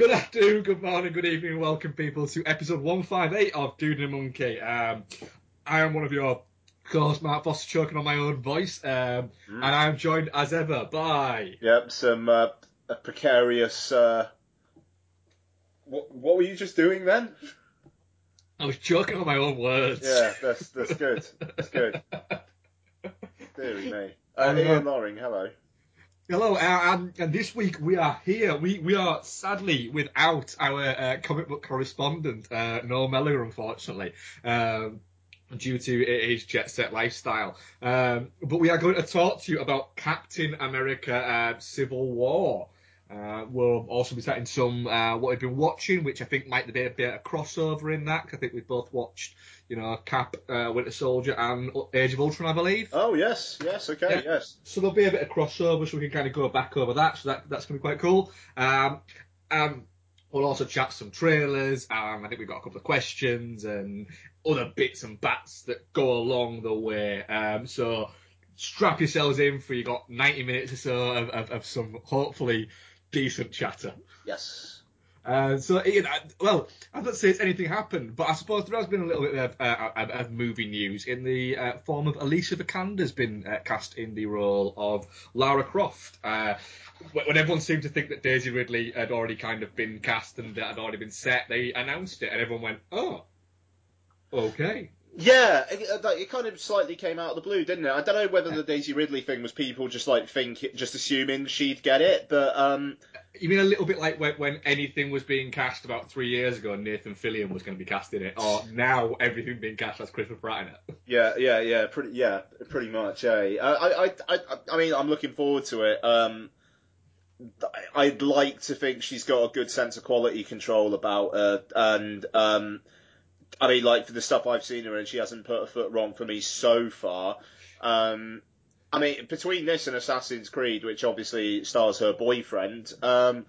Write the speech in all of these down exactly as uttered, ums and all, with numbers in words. Good afternoon, good morning, good evening, and welcome people to episode one fifty-eight of Dude and Monkey. Um, I am one of your hosts, Mark Foster, choking on my own voice, um, mm. and I am joined as ever by... Yep, some uh, a precarious... Uh... What, what were you just doing then? I was choking on my own words. Yeah, that's that's good, that's good. Deary me. Uh, Ian Loring, hello. Hello, uh, and, and this week we are here. We we are sadly without our uh, comic book correspondent, uh, Noah Mellor, unfortunately, um, due to his jet set lifestyle. Um, but we are going to talk to you about Captain America uh, Civil War. Uh, we'll also be starting some uh, what we've been watching, which I think might be a bit of crossover in that. Cause I think we've both watched, you know, Cap, uh, Winter Soldier, and Age of Ultron, I believe. Oh yes, yes, okay, yeah. yes. So there'll be a bit of crossover, so we can kind of go back over that. So that that's going to be quite cool. Um, um, we'll also chat some trailers. Um, I think we've got a couple of questions and other bits and bats that go along the way. Um, so strap yourselves in for you got ninety minutes or so of of, of some hopefully decent chatter. Yes. Uh, so, Ian, I, well, I don't say it's anything happened, but I suppose there has been a little bit of, uh, of, of movie news in the uh, form of Alicia Vikander has been uh, cast in the role of Lara Croft. Uh, when everyone seemed to think that Daisy Ridley had already kind of been cast and that had already been set, they announced it and everyone went, oh, okay. Yeah, it, it kind of slightly came out of the blue, didn't it? I don't know whether the Daisy Ridley thing was people just like think, just assuming she'd get it, but um, you mean a little bit like when, when anything was being cast about three years ago, and Nathan Fillion was going to be cast in it, or now everything being cast has Christopher Pratt in it. Yeah, yeah, yeah, pretty, yeah, pretty much. Eh? I, I, I, I mean, I'm looking forward to it. Um, I'd like to think she's got a good sense of quality control about her, and um. I mean, like, for the stuff I've seen her in, she hasn't put a foot wrong for me so far. Um, I mean, between this and Assassin's Creed, which obviously stars her boyfriend, um,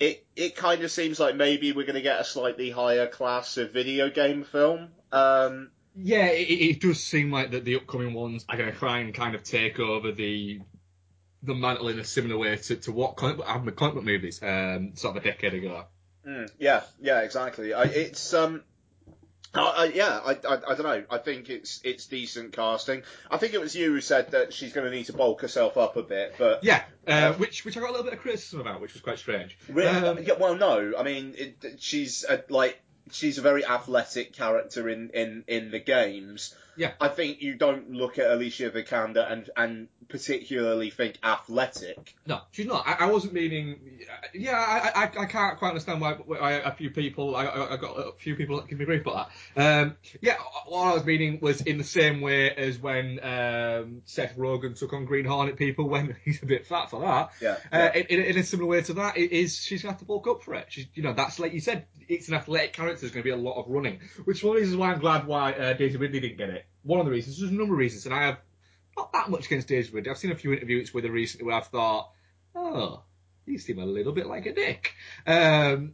it it kind of seems like maybe we're going to get a slightly higher class of video game film. Um, yeah, it, it does seem like that the upcoming ones are going to try and kind of take over the... the mantle in a similar way to, to what comic, comic book movies um, sort of a decade ago. Mm, yeah, yeah, exactly. I, it's... um. Uh, yeah, I, I, I don't know. I think it's it's decent casting. I think it was you who said that she's going to need to bulk herself up a bit. But yeah, uh, which which I got a little bit of criticism about, which was quite strange. Really? Um, yeah, well, no, I mean it, she's a, like she's a very athletic character in, in, in the games. Yeah, I think you don't look at Alicia Vikander and, and particularly think athletic. No, she's not. I, I wasn't meaning. Yeah, I, I I can't quite understand why, why a few people. I I got a few people that can be grief about that. Um, yeah, what I was meaning was in the same way as when um, Seth Rogen took on Green Hornet people when he's a bit fat for that. Yeah. yeah. Uh, in, in a similar way to that, it is she's gonna have to bulk up for it. She's, you know, that's like you said, it's an athletic character. There's gonna be a lot of running, which is one of the reasons why I'm glad why uh, Daisy Ridley didn't get it. One of the reasons, there's a number of reasons, and I have not that much against Daisy Ridley. I've seen a few interviews with her recently where I've thought, oh, you seem a little bit like a dick. Um,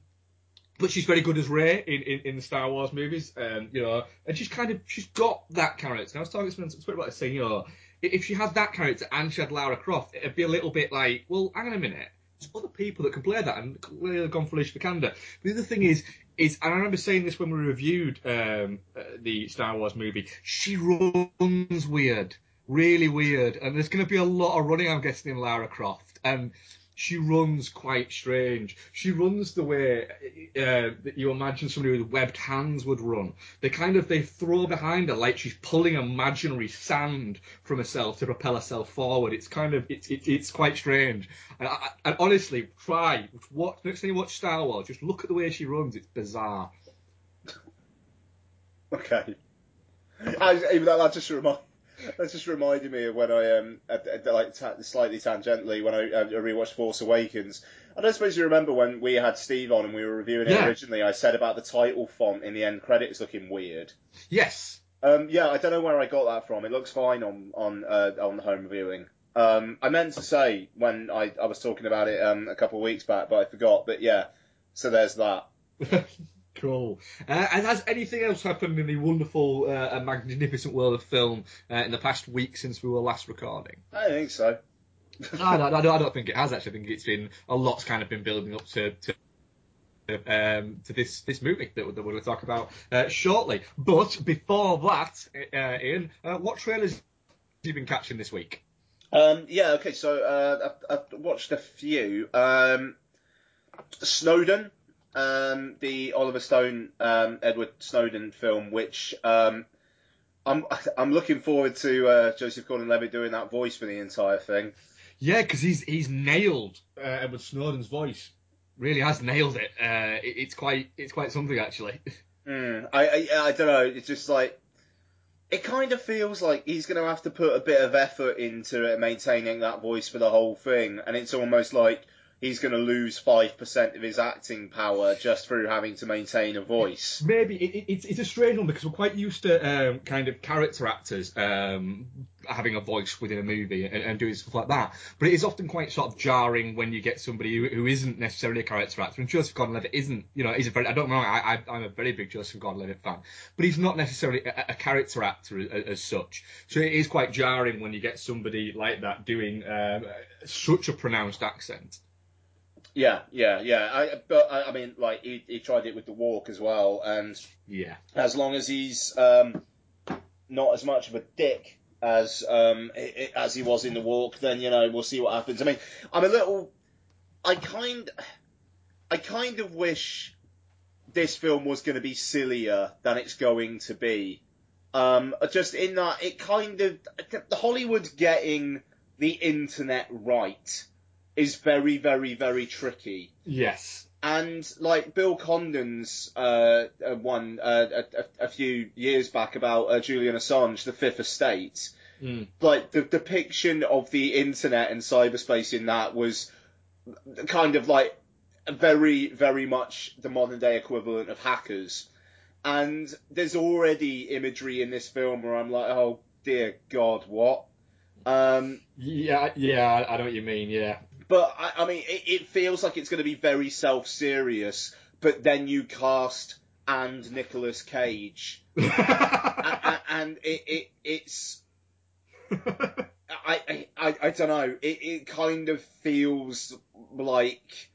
but she's very good as Rey in, in, in the Star Wars movies, um, you know, and she's kind of, she's got that character. And I was talking to someone on Twitter about this, saying, you know, if she had that character and she had Lara Croft, it'd be a little bit like, well, hang on a minute, there's other people that can play that and clearly have gone for Alicia Vikander. The other thing is, Is, and I remember saying this when we reviewed um, uh, the Star Wars movie, she runs weird, really weird. And there's going to be a lot of running, I'm guessing, in Lara Croft. And she runs quite strange. She runs the way uh, that you imagine somebody with webbed hands would run. They kind of, they throw behind her like she's pulling imaginary sand from herself to propel herself forward. It's kind of, it's it, it's quite strange. And, I, and honestly, try, watch, next time you watch Star Wars, just look at the way she runs. It's bizarre. Okay. I, even that, that just reminds That just reminded me of when I, um, like t- slightly tangentially, when I, I rewatched Force Awakens. I don't suppose you remember when we had Steve on and we were reviewing yeah. it originally, I said about the title font in the end credits looking weird. Yes. Um, yeah, I don't know where I got that from. It looks fine on, on, uh, on home viewing. Um, I meant to say when I, I was talking about it um, a couple of weeks back, but I forgot. But yeah, so there's that. Cool. Uh, and has anything else happened in the wonderful uh, and magnificent world of film uh, in the past week since we were last recording? I think so. no, no, no, I don't think it has, actually. I think it's been, a lot's kind of been building up to, to um, to this this movie that, that we're going to talk about uh, shortly. But before that, uh, Ian, uh, what trailers have you been catching this week? Um, yeah, okay, so uh, I've, I've watched a few. Um, Snowden, um, the Oliver Stone, um, Edward Snowden film, which um, I'm I'm looking forward to uh, Joseph Gordon-Levitt doing that voice for the entire thing. Yeah, because he's he's nailed uh, Edward Snowden's voice. Really has nailed it. Uh, it it's quite it's quite something actually. Mm, I, I I don't know. It's just like. It kind of feels like he's going to have to put a bit of effort into it, maintaining that voice for the whole thing. And it's almost like he's going to lose five percent of his acting power just through having to maintain a voice. Maybe. It, it, it's, it's a strange one because we're quite used to um, kind of character actors um, having a voice within a movie and, and doing stuff like that. But it is often quite sort of jarring when you get somebody who, who isn't necessarily a character actor. And Joseph Gordon-Levitt isn't, you know, he's a very, I don't know, I, I, I'm a very big Joseph Gordon-Levitt fan, but he's not necessarily a, a character actor as, as such. So it is quite jarring when you get somebody like that doing um, such a pronounced accent. Yeah, yeah, yeah. I, but I mean, like he, he tried it with The Walk as well, and yeah, as long as he's um, not as much of a dick as um as he was in The Walk, then, you know, we'll see what happens. I mean, I'm a little I kind I kind of wish this film was going to be sillier than it's going to be, um just in that it kind of Hollywood getting the internet right is very, very, very tricky. Yes. And like Bill Condon's uh, one uh, a, a few years back about uh, Julian Assange, The Fifth Estate, mm. like the depiction of the internet and cyberspace in that was kind of like very, very much the modern day equivalent of Hackers. And there's already imagery in this film where I'm like, oh dear God, what? Um, yeah, yeah, I know what you mean, yeah. But, I, I mean, it, it feels like it's going to be very self-serious, but then you cast and Nicolas Cage. and and it, it it's... I, I, I don't know. It, it kind of feels like,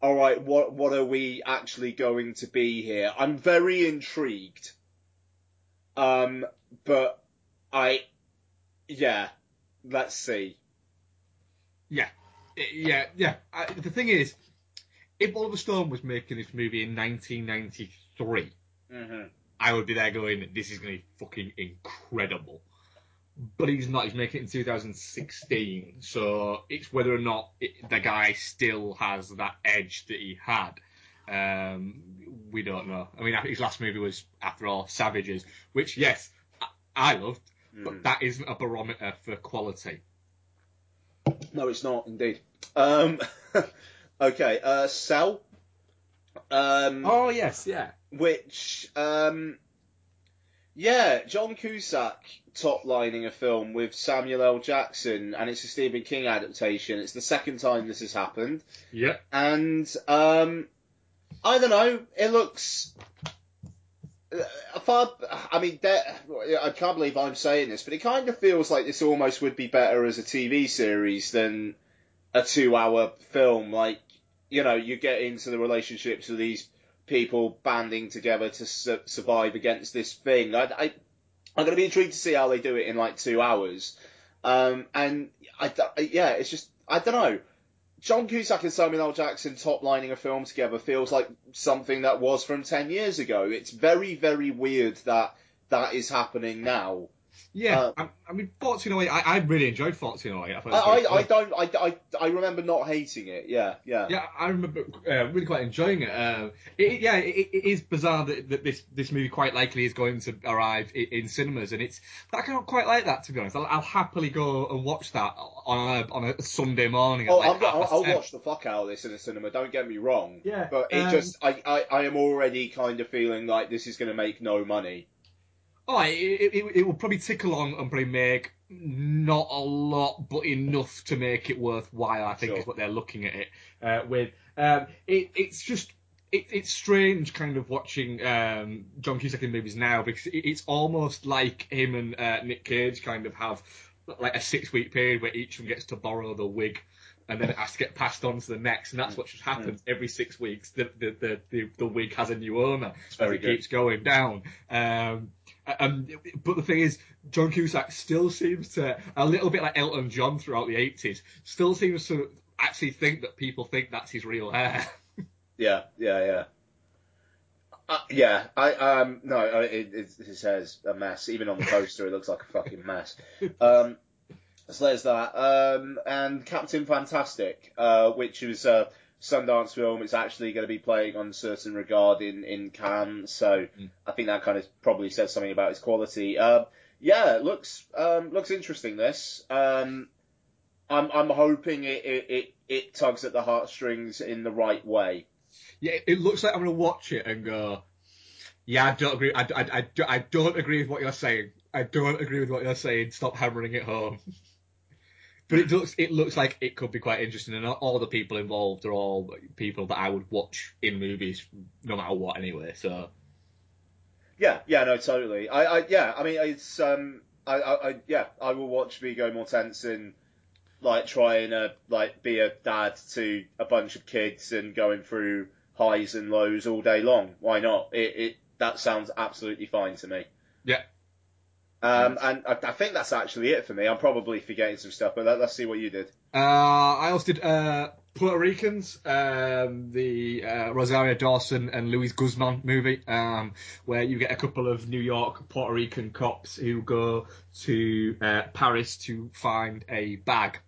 all right, what, what are we actually going to be here? I'm very intrigued. Um, but I... Yeah, let's see. Yeah. Yeah, yeah. I, the thing is, if Oliver Stone was making this movie in nineteen ninety-three, mm-hmm. I would be there going, this is going to be fucking incredible. But he's not. He's making it in two thousand sixteen. So it's whether or not it, the guy still has that edge that he had. Um, we don't know. I mean, his last movie was, after all, Savages, which, yes, I, I loved, mm. but that isn't a barometer for quality. No, it's not, indeed. Um, okay, uh, Cell. Um, oh, yes, yeah. Which, um, yeah, John Cusack top-lining a film with Samuel L. Jackson, and it's a Stephen King adaptation. It's the second time this has happened. Yeah. And, um, I don't know, it looks... Far, I mean, I can't believe I'm saying this, but it kind of feels like this almost would be better as a T V series than a two-hour film. Like, you know, you get into the relationships of these people banding together to su- survive against this thing. I, I, I'm going to be intrigued to see how they do it in, like, two hours. Um, and, I, yeah, it's just, I don't know. John Cusack and Samuel L. Jackson top-lining a film together feels like something that was from ten years ago. It's very, very weird that that is happening now. Yeah, uh, I, I mean, fourteen oh eight, I, I really enjoyed fourteen oh eight. I, I, I, I don't, I, I, I remember not hating it, yeah, yeah. Yeah, I remember uh, really quite enjoying it. Uh, it yeah, it, it is bizarre that, that this, this movie quite likely is going to arrive in, in cinemas, and it's, I can't quite like that, to be honest. I'll, I'll happily go and watch that on a, on a Sunday morning. Oh, like I'll, I'll watch the fuck out of this in a cinema, don't get me wrong. Yeah. But it um, just, I, I, I am already kind of feeling like this is going to make no money. Oh, it, it, it will probably tick along and probably make not a lot, but enough to make it worthwhile, I think, sure. is what they're looking at it uh, with. Um, it, it's just, it, it's strange kind of watching um, John Cusack in movies now, because it, it's almost like him and uh, Nick Cage kind of have like a six-week period where each of them gets to borrow the wig and then it has to get passed on to the next, and that's what just happens yeah. every six weeks. The the, the the the week has a new owner, so it good. keeps going down. Um, um, but the thing is, John Cusack still seems to, a little bit like Elton John throughout the eighties, still seems to actually think that people think that's his real hair. yeah, yeah, yeah. Uh, yeah, I um no, it, it, his hair's a mess. Even on the poster, it looks like a fucking mess. Um, so there's that. Um, and Captain Fantastic, uh, which is a Sundance film. It's actually going to be playing on certain regard in, in Cannes. So mm. I think that kind of probably says something about its quality. Um, yeah, it looks um looks interesting. This um, I'm I'm hoping it it, it it tugs at the heartstrings in the right way. Yeah, it looks like I'm going to watch it and go, yeah, I don't agree. I, I, I, I don't agree with what you're saying. I don't agree with what you're saying. Stop hammering it home. But it looks it looks like it could be quite interesting. And all the people involved are all people that I would watch in movies, no matter what, anyway. So. Yeah, yeah, no, totally. I, I yeah, I mean, it's um, I, I, I yeah, I will watch Viggo Mortensen. Like trying to like be a dad to a bunch of kids and going through highs and lows all day long. Why not? It, it that sounds absolutely fine to me. Yeah. Um, and I, I think that's actually it for me. I'm probably forgetting some stuff, but let, let's see what you did. Uh, I also did uh, Puerto Ricans, um, the uh, Rosario Dawson and Luis Guzman movie, um, where you get a couple of New York Puerto Rican cops who go to uh, Paris to find a bag.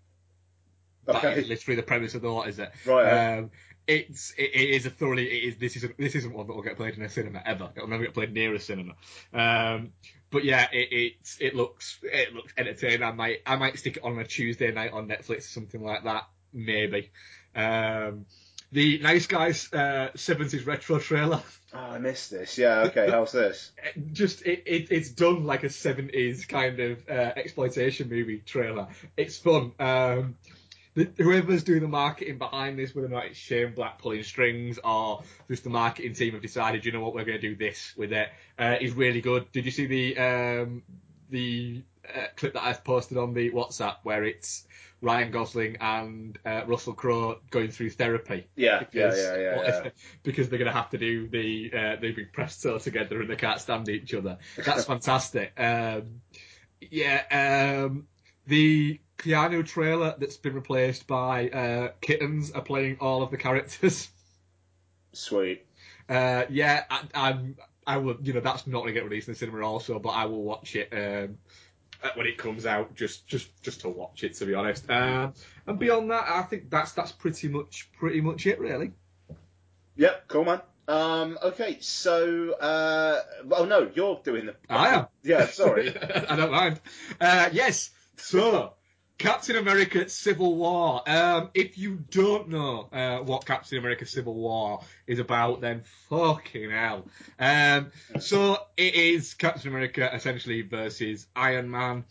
That okay. is literally the premise of the lot, is it? Right. Um, it's it, it is a thoroughly it is this isn't this isn't one that will get played in a cinema ever. It'll never get played near a cinema. Um, but yeah, it, it it looks it looks entertaining. I might I might stick it on a Tuesday night on Netflix or something like that. Maybe. Um, the Nice Guys uh, seventies retro trailer. Oh, I missed this. Yeah. Okay. How's this? Just it, it it's done like a seventies kind of uh, exploitation movie trailer. It's fun. Um, Whoever's doing the marketing behind this, whether or not it's Shane Black pulling strings or just the marketing team have decided, you know what, we're going to do this with it, uh, is really good. Did you see the um, the uh, clip that I've posted on the WhatsApp where it's Ryan Gosling and uh, Russell Crowe going through therapy? Yeah, because, yeah, yeah, yeah, well, yeah. Because they're going to have to do the uh, the big press tour together and they can't stand each other. That's fantastic. Um, yeah, um, the... Keanu trailer that's been replaced by uh, kittens are playing all of the characters. Sweet. Uh, yeah, I, I'm. I will. You know, that's not going to get released in the cinema also, but I will watch it um, when it comes out. Just, just, just to watch it, to be honest. Um, and beyond that, I think that's that's pretty much pretty much it, really. Yep. Cool, man. Um, okay, so, uh, oh no, you're doing the. I am. Yeah. Sorry. I don't mind. Uh, yes. So. Captain America Civil War. Um, if you don't know uh, what Captain America Civil War is about, then fucking hell. Um, so it is Captain America essentially versus Iron Man.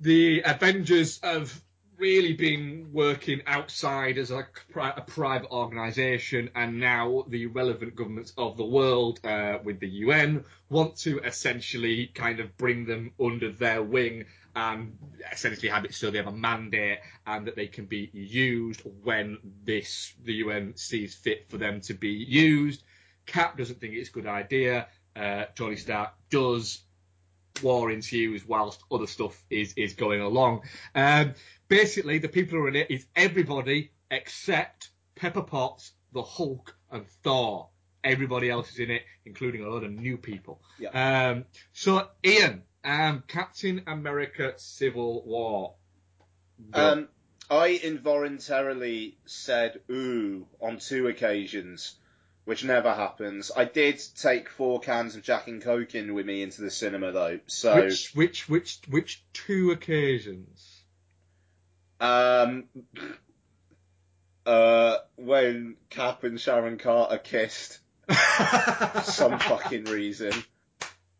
The Avengers have really been working outside as a, a private organisation, and now the relevant governments of the world uh, with the U N want to essentially kind of bring them under their wing and essentially have it so they have a mandate and that they can be used when this the U N sees fit for them to be used. Cap doesn't think it's a good idea. Uh, Tony Stark does. War ensues whilst other stuff is, is going along. Um, basically, the people who are in it is everybody except Pepper Potts, the Hulk, and Thor. Everybody else is in it, including a lot of new people. Yeah. Um, so, Ian... Um, Captain America Civil War. Um, I involuntarily said ooh on two occasions, which never happens. I did take four cans of Jack and Coke in with me into the cinema, though. So Which, which, which, which two occasions? Um, uh, when Cap and Sharon Carter kissed for some fucking reason.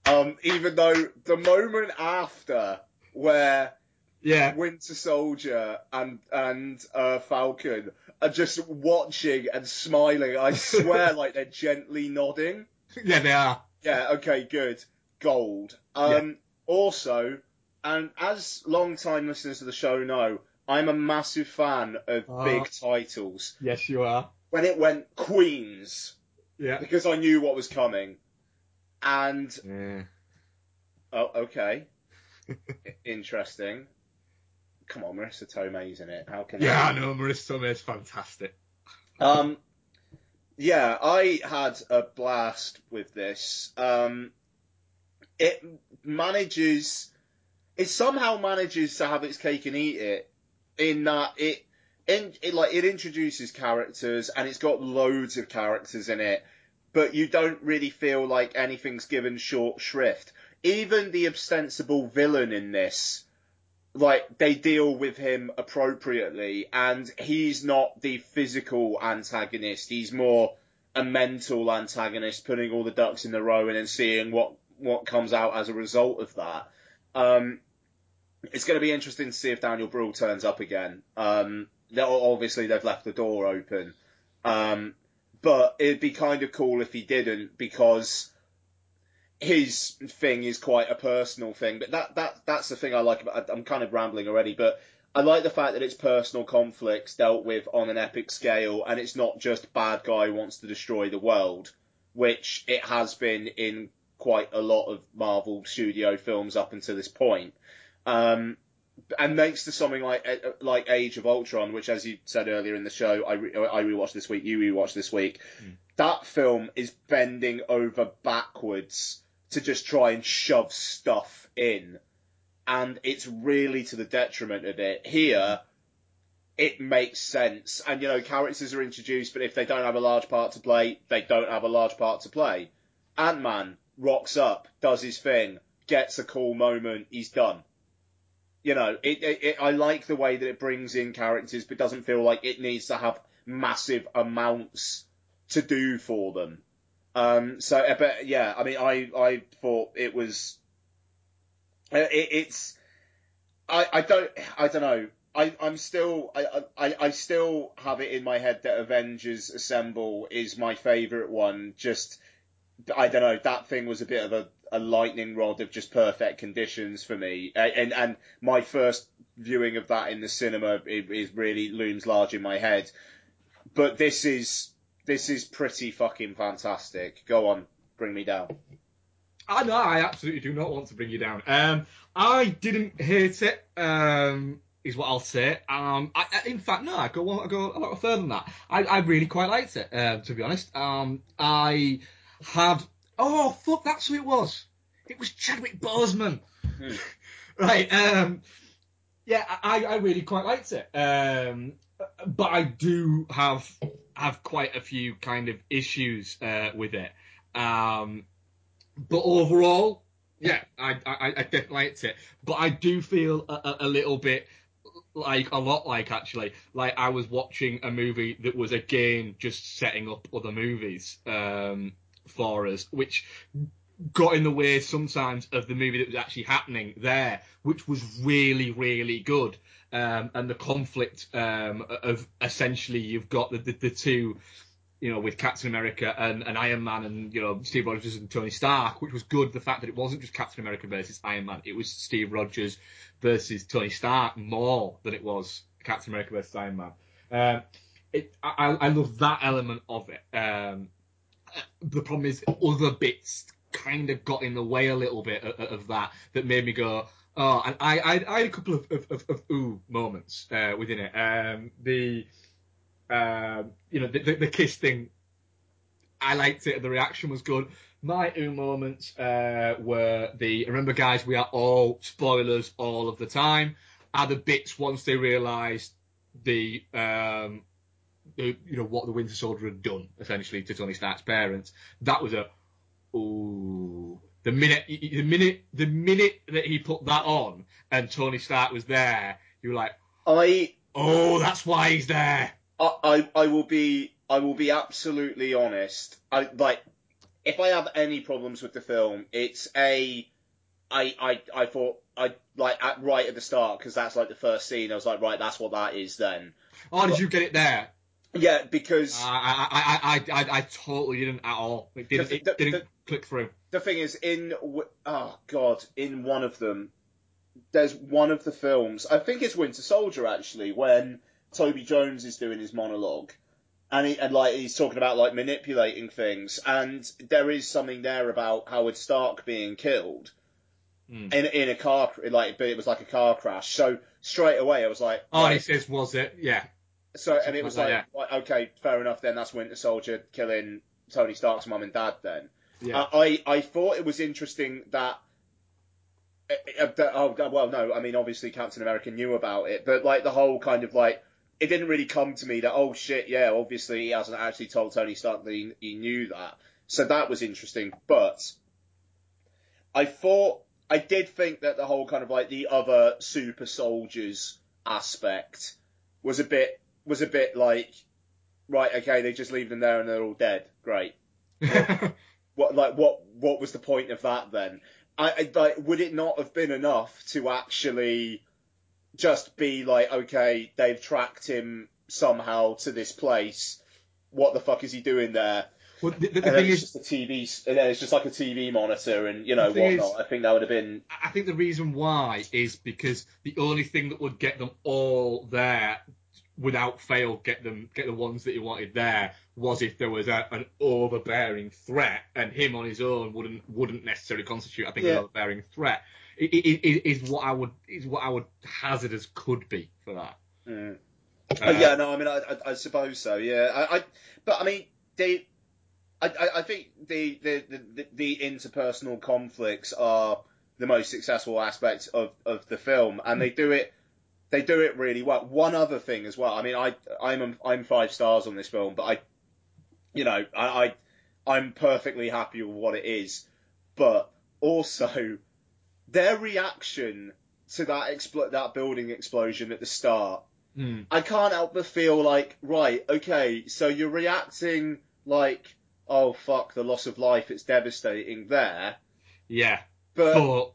Um, even though the moment after where yeah. Winter Soldier and and uh, Falcon are just watching and smiling, I swear like they're gently nodding. Yeah, they are. Yeah, okay, good. Gold. Um, yeah. Also, and as long-time listeners of the show know, I'm a massive fan of uh, big titles. Yes, you are. When it went Queens, yeah, because I knew what was coming, and yeah. oh, okay, interesting. Come on, Marissa Tomei's in it. How can? Yeah, I know Marissa Tomei's fantastic. um, yeah, I had a blast with this. Um, it manages. It somehow manages to have its cake and eat it, in that it, in, it like it introduces characters and it's got loads of characters in it, but you don't really feel like anything's given short shrift. Even the ostensible villain in this, like they deal with him appropriately, and he's not the physical antagonist. He's more a mental antagonist, putting all the ducks in a row and then seeing what what comes out as a result of that. Um, it's going to be interesting to see if Daniel Brühl turns up again. Um, obviously, they've left the door open. Um, but it'd be kind of cool if he didn't, because his thing is quite a personal thing. But that that that's the thing I like about... I'm kind of rambling already, but I like the fact that it's personal conflicts dealt with on an epic scale, and it's not just bad guy wants to destroy the world, which it has been in quite a lot of Marvel studio films up until this point. Um, and makes to something like like Age of Ultron, which, as you said earlier in the show, I, re- I rewatched this week, you rewatched this week. Mm. That film is bending over backwards to just try and shove stuff in. And it's really to the detriment of it. Here, it makes sense. And, you know, characters are introduced, but if they don't have a large part to play, they don't have a large part to play. Ant-Man rocks up, does his thing, gets a cool moment, he's done. You know, it, it, it, I like the way that it brings in characters, but doesn't feel like it needs to have massive amounts to do for them. Um, so, but yeah, I mean, I, I thought it was, it, it's, I, I don't, I don't know. I, I'm still, I, I, I still have it in my head that Avengers Assemble is my favorite one. Just, I don't know, that thing was a bit of a, a lightning rod of just perfect conditions for me. And and my first viewing of that in the cinema, it, it really looms large in my head. But this is this is pretty fucking fantastic. Go on, bring me down. I know, I absolutely do not want to bring you down. Um, I didn't hate it, um, is what I'll say. Um, I, in fact, no, I go, I go a lot further than that. I, I really quite liked it, uh, to be honest. Um, I... had oh fuck that's who it was it was Chadwick Boseman. Mm. right um yeah I, I really quite liked it, um but I do have have quite a few kind of issues uh with it, um but overall yeah I I, I definitely liked it, but I do feel a, a little bit like a lot like actually like I was watching a movie that was again just setting up other movies um for us, which got in the way sometimes of the movie that was actually happening there, which was really, really good. Um, and the conflict um, of essentially you've got the, the, the two, you know, with Captain America and, and Iron Man and, you know, Steve Rogers and Tony Stark, which was good. The fact that it wasn't just Captain America versus Iron Man, it was Steve Rogers versus Tony Stark more than it was Captain America versus Iron Man. Um, it, I, I love that element of it. Um, The problem is other bits kind of got in the way a little bit of, of that that made me go, oh, and I, I, I had a couple of, of, of, of ooh moments uh, within it. Um, the, um, you know, the, the, the kiss thing, I liked it. The reaction was good. My ooh moments uh, were the, remember guys, we are all spoilers all of the time. Other bits once they realised the... Um, you know, what the Winter Soldier had done, essentially, to Tony Stark's parents. That was a, ooh. The minute, the minute, the minute that he put that on and Tony Stark was there, you were like, I, oh, that's why he's there. I, I, I will be, I will be absolutely honest. I, like, if I have any problems with the film, it's a, I, I, I thought, I, like, at, right at the start, because that's like the first scene, I was like, right, that's what that is then. Oh, but, did you get it there? Yeah, because... Uh, I, I, I, I, I totally didn't at all. It didn't, the, the, it didn't the, click through. The thing is, in... Oh, God. In one of them, there's one of the films, I think it's Winter Soldier actually, when Toby Jones is doing his monologue, and he, and like he's talking about like manipulating things, and there is something there about Howard Stark being killed mm. in in a car, like it was like a car crash. So straight away I was like, oh, right. He says, was it? Yeah. So and it was like, like, like, okay, fair enough. Then that's Winter Soldier killing Tony Stark's mum and dad. Then yeah. uh, I I thought it was interesting that. Uh, oh well, no, I mean obviously Captain America knew about it, but like the whole kind of like. It didn't really come to me that, oh, shit, yeah, obviously he hasn't actually told Tony Stark that he, he knew that. So that was interesting. But I thought, I did think that the whole kind of like the other super soldiers aspect was a bit, was a bit like, right, okay, they just leave them there and they're all dead. Great. what, what, like, what, what was the point of that then? I, I like, would it not have been enough to actually just be like, okay, they've tracked him somehow to this place. What the fuck is he doing there? Well, the, the, the and thing it's is, just a T V, and then it's just like a T V monitor and you know whatnot. Is, I think that would have been. I think the reason why is because the only thing that would get them all there, without fail, get them get the ones that you wanted there, was if there was a, an overbearing threat, and him on his own wouldn't wouldn't necessarily constitute, I think, yeah. an overbearing threat. It, it, it is what I would is what I would hazard as could be for that. Mm. Uh, yeah, no, I mean, I, I, I suppose so. Yeah, I, I, but I mean, they, I, I think the the, the the interpersonal conflicts are the most successful aspects of, of the film, and they do it they do it really well. One other thing as well. I mean, I I'm I'm five stars on this film, but I, you know, I, I I'm perfectly happy with what it is, but also. Their reaction to that expl- that building explosion at the start, mm. I can't help but feel like, right, okay, so you're reacting like, oh, fuck, the loss of life, it's devastating there. Yeah. But,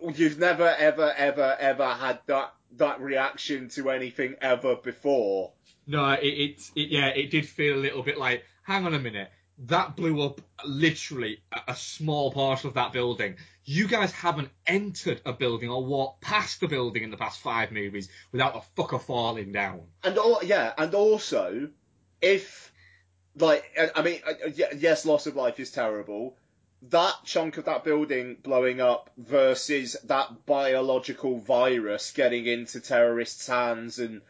but... you've never, ever, ever, ever had that, that reaction to anything ever before. No, it, it, it, yeah, it did feel a little bit like, hang on a minute. That blew up literally a small part of that building. You guys haven't entered a building or walked past a building in the past five movies without a fucker falling down. And all, yeah, and also, if, like, I mean, yes, loss of life is terrible. That chunk of that building blowing up versus that biological virus getting into terrorists' hands and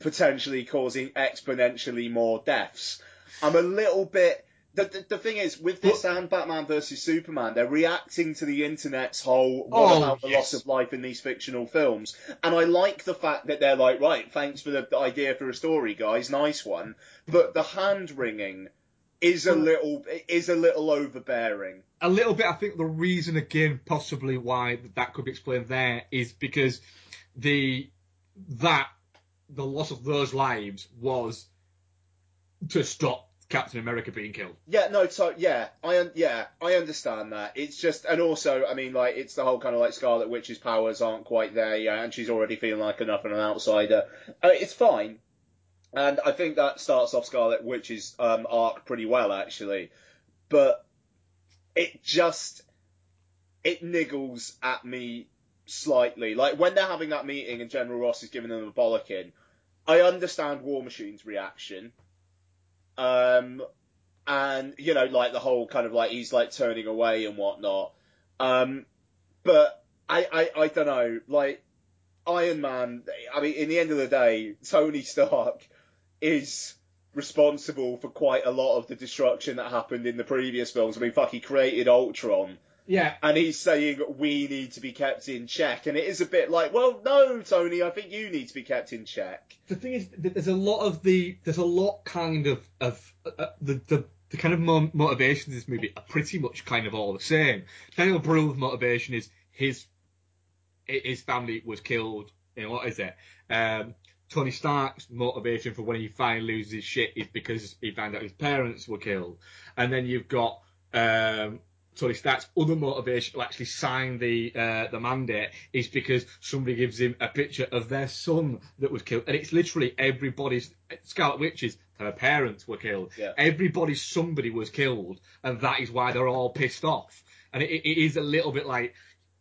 potentially causing exponentially more deaths. I'm a little bit... The, the, the thing is, with this but, and Batman versus Superman, they're reacting to the internet's whole what oh, about the yes. loss of life in these fictional films. And I like the fact that they're like, right, thanks for the, the idea for a story, guys, nice one. But the hand-wringing is a little is a little overbearing. A little bit, I think the reason, again, possibly why that could be explained there is because the that the loss of those lives was to stop Captain America being killed. Yeah, no, so yeah, I un- yeah, I understand that. It's just, and also, I mean, like, it's the whole kind of like Scarlet Witch's powers aren't quite there yet, and she's already feeling like enough of an outsider. Uh, it's fine, and I think that starts off Scarlet Witch's um, arc pretty well, actually. But it just it niggles at me slightly, like when they're having that meeting and General Ross is giving them a bollocking. I understand War Machine's reaction. Um, and, you know, like the whole kind of like he's like turning away and whatnot. Um, but I, I, I don't know, like Iron Man, I mean, in the end of the day, Tony Stark is responsible for quite a lot of the destruction that happened in the previous films. I mean, fuck, he created Ultron. Yeah. And he's saying we need to be kept in check. And it is a bit like, well, no, Tony, I think you need to be kept in check. The thing is, there's a lot of the, there's a lot kind of, of uh, the, the, the kind of mo- motivations in this movie are pretty much kind of all the same. Daniel Brühl's motivation is his, his family was killed. You know, what is it? Um, Tony Stark's motivation for when he finally loses his shit is because he found out his parents were killed. And then you've got, um, Tony Stark's other motivation to actually sign the uh, the mandate is because somebody gives him a picture of their son that was killed. And it's literally everybody's... Scarlet Witch's, her parents were killed. Yeah. Everybody's somebody was killed. And that is why they're all pissed off. And it, it is a little bit like...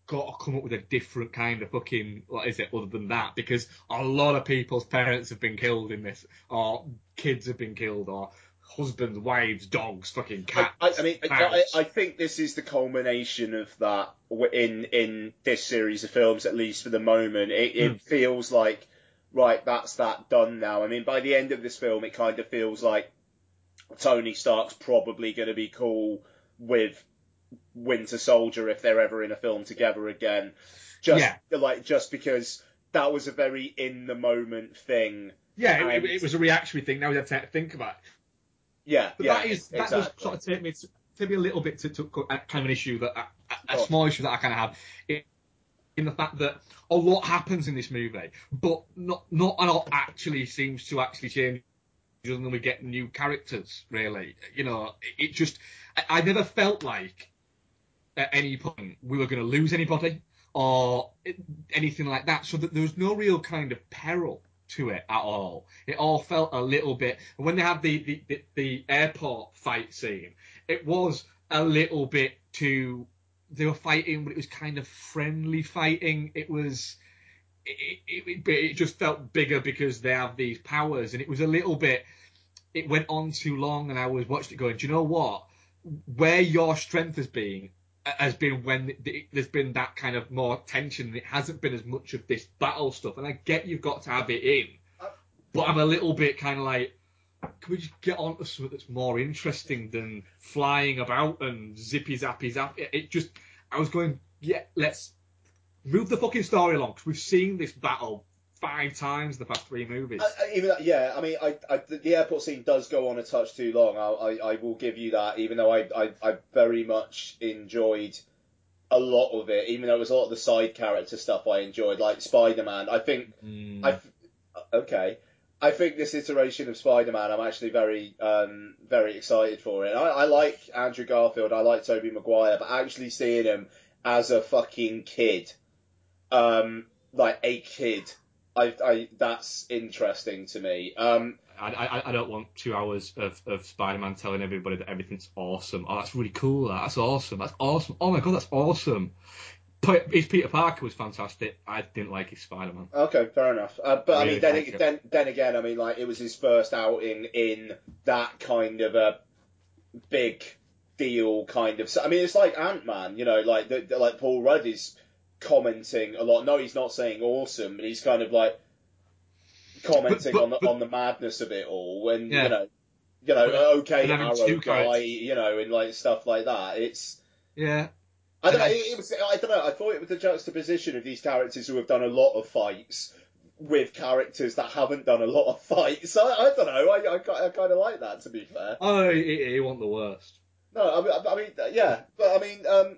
got to come up with a different kind of fucking, what is it, other than that, because a lot of people's parents have been killed in this, or kids have been killed, or husbands, wives, dogs, fucking cats. I, I, I mean, I, I think this is the culmination of that in in this series of films, at least for the moment. It, it mm. feels like, right, that's that done now. I mean, by the end of this film, it kind of feels like Tony Stark's probably going to be cool with Winter Soldier if they're ever in a film together again. Just yeah. like just because that was a very in the moment thing. Yeah, it, it was a reactionary thing. Now we have to think about it. Yeah, but yeah, that is that exactly. does sort of take me to, take me a little bit to, to kind of an issue that I, a, a small issue that I kind of have in, in the fact that a lot happens in this movie, but not not a lot actually seems to actually change other than we get new characters. Really, you know, it, it just I, I never felt like at any point we were going to lose anybody or anything like that. So that there was no real kind of peril to it at all. It all felt a little bit, and when they had the, the, the, the airport fight scene, it was a little bit too, they were fighting, but it was kind of friendly fighting. It was, it, it, it just felt bigger because they have these powers, and it was a little bit, it went on too long, and I was watching it going, do you know what? Where your strength has been, has been when there's been that kind of more tension. It hasn't been as much of this battle stuff. And I get you've got to have it in, but I'm a little bit kind of like, can we just get on to something that's more interesting than flying about and zippy zappy zap? It just, I was going, yeah, let's move the fucking story along because we've seen this battle five times in the past three movies. I, even that, yeah, I mean, I, I, the airport scene does go on a touch too long. I, I, I will give you that, even though I, I, I very much enjoyed a lot of it, even though it was a lot of the side character stuff I enjoyed, like Spider-Man. I think, mm. I, okay, I think this iteration of Spider-Man, I'm actually very, um, very excited for it. I, I like Andrew Garfield, I like Tobey Maguire, but actually seeing him as a fucking kid, um, like a kid. I, I, that's interesting to me. Um, I, I, I don't want two hours of, of Spider-Man telling everybody that everything's awesome. Oh, that's really cool. That's awesome. That's awesome. Oh, my God, that's awesome. His Peter Parker was fantastic. I didn't like his Spider-Man. Okay, fair enough. Uh, but, I, I really mean, then, like it, then then again, I mean, like, it was his first outing in that kind of a big deal kind of... I mean, it's like Ant-Man, you know, like the, the, like Paul Rudd is... commenting a lot. No, he's not saying awesome, but he's kind of like commenting but, but, on the but, on the madness of it all. And yeah. you know, you know, but, okay, Arrow guy, you know, and like stuff like that. It's yeah. I don't. Know, I, it, it was. I don't know. I thought it was the juxtaposition of these characters who have done a lot of fights with characters that haven't done a lot of fights. I, I don't know. I, I, I kind of like that, to be fair. Oh, you, you want the worst? No, I, I mean, yeah, but I mean. um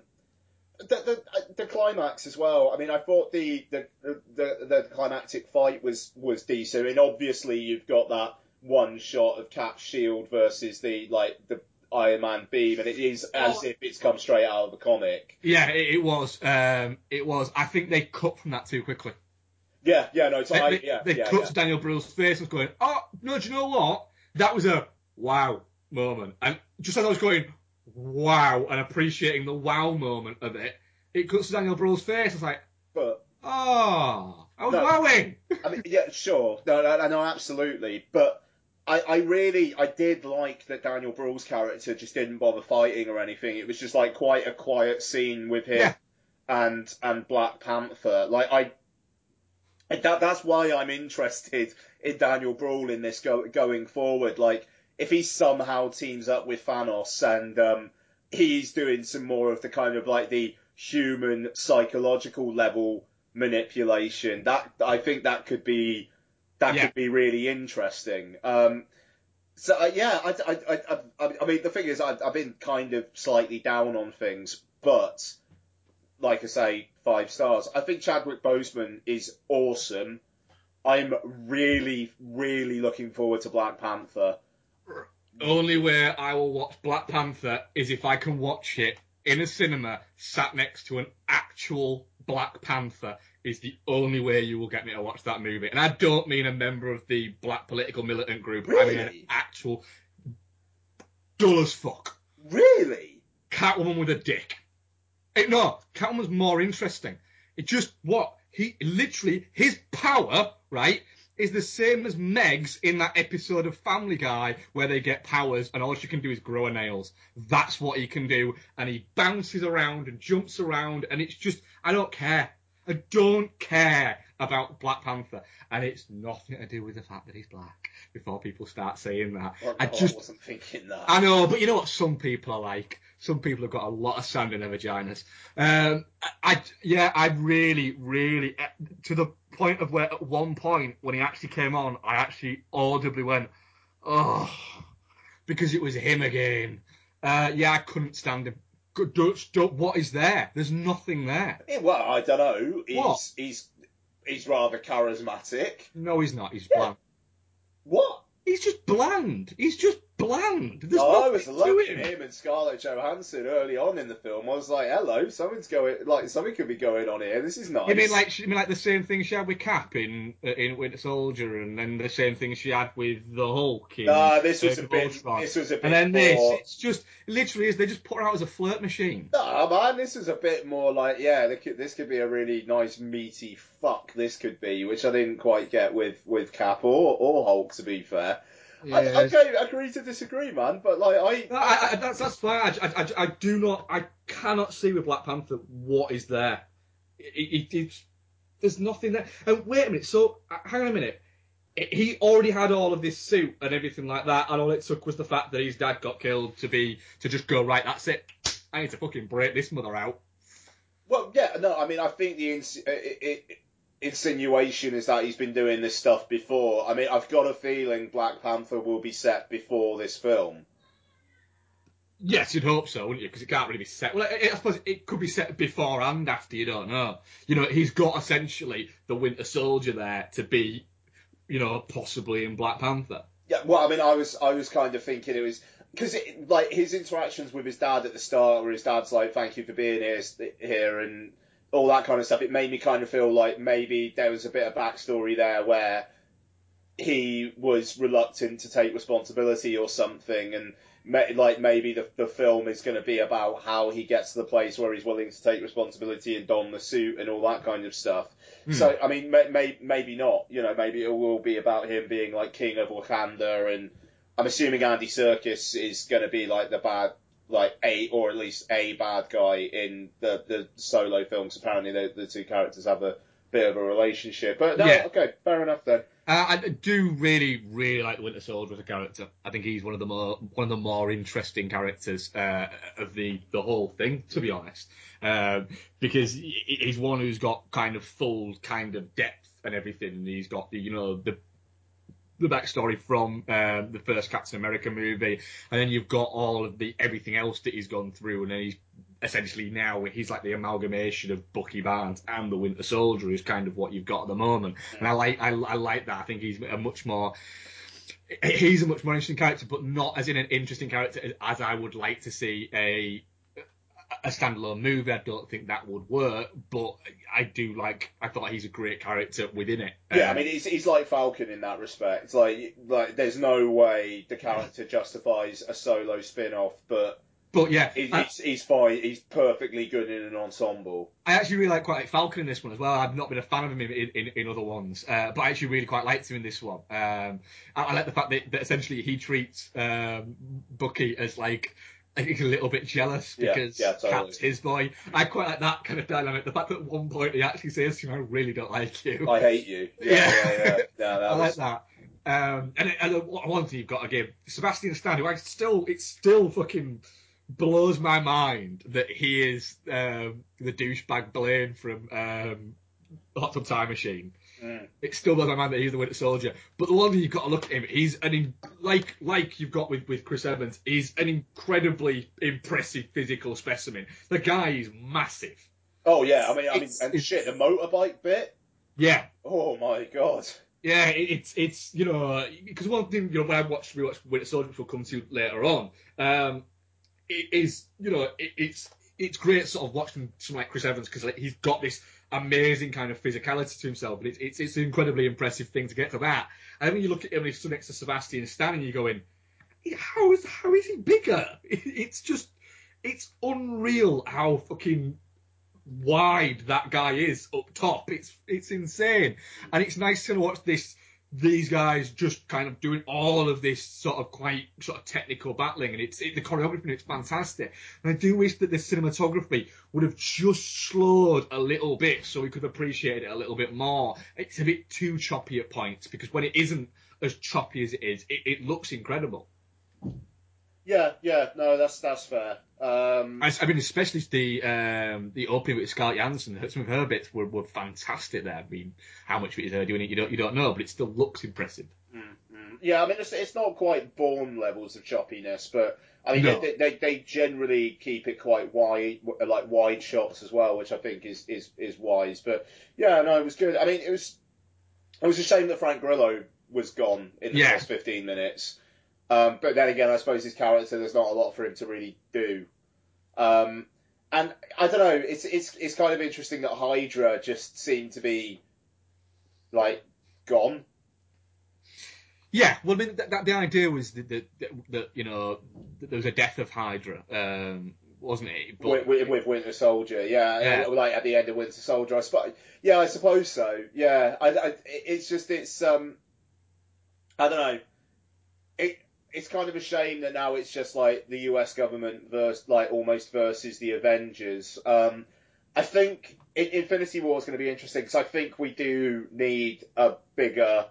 The, the the climax as well. I mean, I thought the the, the, the climactic fight was, was decent. I mean, obviously you've got that one shot of Cap's shield versus the like the Iron Man beam, and it is as oh. if it's come straight out of a comic. Yeah, it, it was. Um, it was. I think they cut from that too quickly. Yeah, yeah, no, it's they, I, they, yeah, they yeah, cut yeah. to Daniel Brühl's face and was going, oh no, do you know what? That was a wow moment, and just as I was going. Wow, and appreciating the wow moment of it, it cuts to Daniel Brühl's face. It's like, but oh, I was no, wowing. I mean, yeah, sure, no, no, no, absolutely. But I, I really, I did like that Daniel Brühl's character just didn't bother fighting or anything. It was just like quite a quiet scene with him yeah. and and Black Panther. Like I, that that's why I'm interested in Daniel Brühl in this go, going forward. Like. If he somehow teams up with Thanos and um, he's doing some more of the kind of like the human psychological level manipulation, that I think that could be that yeah. could be really interesting. Um, so uh, yeah, I, I, I, I, I mean the thing is I, I've been kind of slightly down on things, but like I say, five stars. I think Chadwick Boseman is awesome. I'm really, really looking forward to Black Panther. Only way I will watch Black Panther is if I can watch it in a cinema sat next to an actual Black Panther is the only way you will get me to watch that movie. And I don't mean a member of the black political militant group. Really? I mean an actual dull as fuck. Really? Catwoman with a dick. It, no, Catwoman's more interesting. It just what he literally his power, right, is the same as Meg's in that episode of Family Guy where they get powers and all she can do is grow her nails. That's what he can do. And he bounces around and jumps around, and it's just, I don't care. I don't care about Black Panther. And it's nothing to do with the fact that he's black, before people start saying that. Oh, I just I wasn't thinking that. I know, but you know what some people are like? Some people have got a lot of sand in their vaginas. Um, I, I, yeah, I really, really, to the point of where at one point when he actually came on, I actually audibly went, oh, because it was him again. Uh, yeah, I couldn't stand him. Don't, don't, what is there? There's nothing there. Yeah, well, I don't know. He's, what? He's, he's rather charismatic. No, he's not. He's yeah. bland. What? He's just bland. He's just bland. There's oh, I was looking at him and Scarlett Johansson early on in the film. I was like, hello, something's going, like something could be going on here. This is nice. You mean like, you mean like the same thing she had with Cap in in Winter Soldier, and then the same thing she had with the Hulk. In, nah, this was uh, a bit. Ultron. This was a bit. And then this, more... it's just literally is they just put her out as a flirt machine. Nah, man, this is a bit more like, yeah, they could, this could be a really nice meaty fuck. This could be, which I didn't quite get with with Cap or or Hulk, to be fair. Yeah. I, I can't agree to disagree, man. But like, I, I, I that's that's why I, I, I, I do not, I cannot see with Black Panther what is there. It, it, it's there's nothing there. And wait a minute. So hang on a minute. He already had all of this suit and everything like that, and all it took was the fact that his dad got killed to be to just go right. That's it. I need to fucking break this mother out. Well, yeah, no. I mean, I think the ins- it, it, it, insinuation is that he's been doing this stuff before. I mean, I've got a feeling Black Panther will be set before this film. Yes, you'd hope so, wouldn't you? Because it can't really be set. Well, I suppose it could be set before and after, you don't know. You know, he's got essentially the Winter Soldier there to be, you know, possibly in Black Panther. Yeah, well, I mean, I was I was kind of thinking it was... Because, like, his interactions with his dad at the start, where his dad's like, thank you for being here, here and... all that kind of stuff, it made me kind of feel like maybe there was a bit of backstory there where he was reluctant to take responsibility or something, and may, like maybe the, the film is going to be about how he gets to the place where he's willing to take responsibility and don the suit and all that kind of stuff. Hmm. So, I mean, may, may, maybe not. You know, maybe it will be about him being, like, king of Wakanda, and I'm assuming Andy Serkis is going to be, like, the bad... like a or at least a bad guy in the, the solo films. Apparently, the, the two characters have a bit of a relationship. But no, yeah. Okay, fair enough then. Uh, I do really, really like the Winter Soldier as a character. I think he's one of the more one of the more interesting characters uh, of the, the whole thing, to be honest, um, because he's one who's got kind of full kind of depth and everything, and he's got the you know the. the backstory from uh, the first Captain America movie, and then you've got all of the everything else that he's gone through, and then he's essentially now he's like the amalgamation of Bucky Barnes and the Winter Soldier is kind of what you've got at the moment. And I like I, I like that. I think he's a much more he's a much more interesting character, but not as in an interesting character as I would like to see a a standalone movie. I don't think that would work, but I do like. I thought he's a great character within it. Um, yeah, I mean, he's he's like Falcon in that respect. It's like like there's no way the character justifies a solo spin-off, but but yeah, he, I, he's he's fine. He's perfectly good in an ensemble. I actually really like quite like Falcon in this one as well. I've not been a fan of him in in, in other ones, uh, but I actually really quite liked him in this one. Um, I, I like the fact that, that essentially he treats um, Bucky as like. I think he's a little bit jealous because yeah, yeah, totally. Cap's his boy. I quite like that kind of dynamic. The fact that at one point he actually says, you know, I really don't like you. I hate you. Yeah, yeah, yeah, yeah. yeah that I was... like that. Um, and, and one thing you've got to give, Sebastian Stan, who I still, it still fucking blows my mind that he is um, the douchebag Blaine from um, Hot Tub Time Machine. Mm. It still blows my mind that he's the Winter Soldier. But the one thing you've got to look at him, he's an in, like like you've got with, with Chris Evans, he's an incredibly impressive physical specimen. The guy is massive. Oh yeah, I mean, I mean, it's, and it's, shit, the motorbike bit. Yeah. Oh my god. Yeah, it, it's it's you know because one thing you know when I watched we watched Winter Soldier, which we'll come to later on, um, it is you know it, it's it's great sort of watching someone like Chris Evans because like, he's got this. Amazing kind of physicality to himself, but it's, it's it's an incredibly impressive thing to get to that. And when you look at him, he's next to Sebastian Stan, and you're going, how is how is he bigger? It, it's just it's unreal how fucking wide that guy is up top. It's it's insane, and it's nice to watch this. These guys just kind of doing all of this sort of quite sort of technical battling, and it's it, the choreography, it's fantastic. And I do wish that the cinematography would have just slowed a little bit so we could appreciate it a little bit more. It's a bit too choppy at points, because when it isn't as choppy as it is, it, it looks incredible. Yeah, yeah, no, that's that's fair. Um, I, I mean, especially the um, the opening with Scarlett Johansson. Some of her bits were, were fantastic there. I mean, how much of it is her doing it, you don't you don't know, but it still looks impressive. Mm-hmm. Yeah, I mean, it's, it's not quite Bourne levels of choppiness, but I mean, no. they, they they generally keep it quite wide, like wide shots as well, which I think is is, is wise. But yeah, no, it was good. I mean, it was it was a shame that Frank Grillo was gone in the yeah. first fifteen minutes. Um, but then again, I suppose his character, there's not a lot for him to really do. Um, and I don't know, it's it's it's kind of interesting that Hydra just seemed to be, like, gone. Yeah, well, I mean, that, that, the idea was that, that, that, you know, that there was a death of Hydra, um, wasn't it? But, with, with, with Winter Soldier, yeah, yeah. Like, at the end of Winter Soldier, I suppose. Yeah, I suppose so, yeah. I, I, it's just, it's, um, I don't know. It... It's kind of a shame that now it's just like the U S government versus, like, almost versus the Avengers. Um, I think Infinity War is going to be interesting because I think we do need a bigger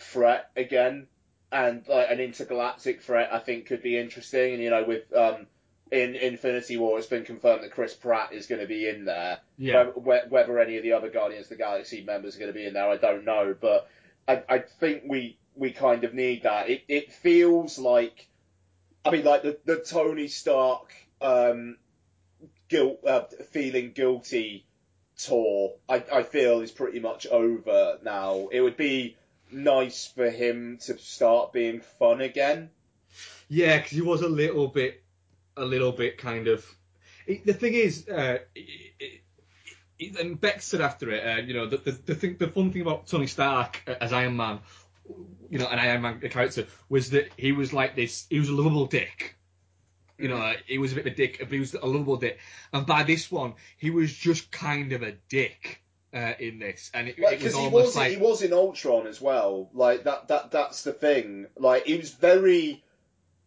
threat again, and like an intergalactic threat. I think could be interesting. And you know, with um, in Infinity War, it's been confirmed that Chris Pratt is going to be in there. Yeah. Whether, whether any of the other Guardians of the Galaxy members are going to be in there, I don't know. But I, I think we. We kind of need that. It it feels like, I mean, like the, the Tony Stark um, guilt uh, feeling guilty tour, I, I feel is pretty much over now. It would be nice for him to start being fun again. Yeah, because he was a little bit, a little bit kind of. It, the thing is, uh, it, it, it, and Beck said after it, uh, you know, the the the, thing, the fun thing about Tony Stark as Iron Man. You know, an Iron Man character was that he was like this. He was a lovable dick. You know, he was a bit of a dick, but he was a lovable dick. And by this one, he was just kind of a dick uh, in this, and it, well, it was almost he like he was in Ultron as well. Like that, that that's the thing. Like he was very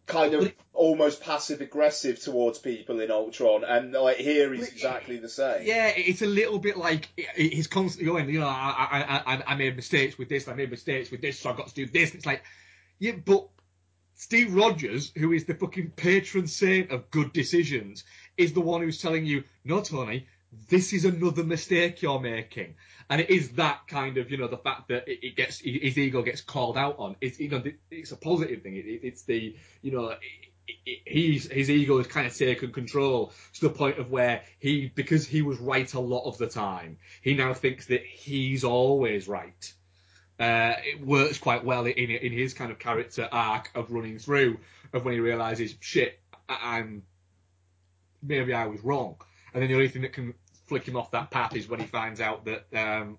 kind of it, almost passive aggressive towards people in Ultron, and like here he's exactly the same. Yeah, it's a little bit like he's constantly going, you know, I I I, I made mistakes with this, I made mistakes with this, so I've got to do this. It's like, yeah, but Steve Rogers, who is the fucking patron saint of good decisions, is the one who's telling you, no, Tony, this is another mistake you're making. And it is that kind of, you know, the fact that it, it gets, his ego gets called out on. It's, you know, it's a positive thing. It, it, it's the, you know, it, it, he's, his ego is kind of taken control to the point of where he, because he was right a lot of the time, he now thinks that he's always right. Uh, it works quite well in, in his kind of character arc of running through, of when he realises, shit, I'm, maybe I was wrong. And then the only thing that can flick him off that path is when he finds out that um,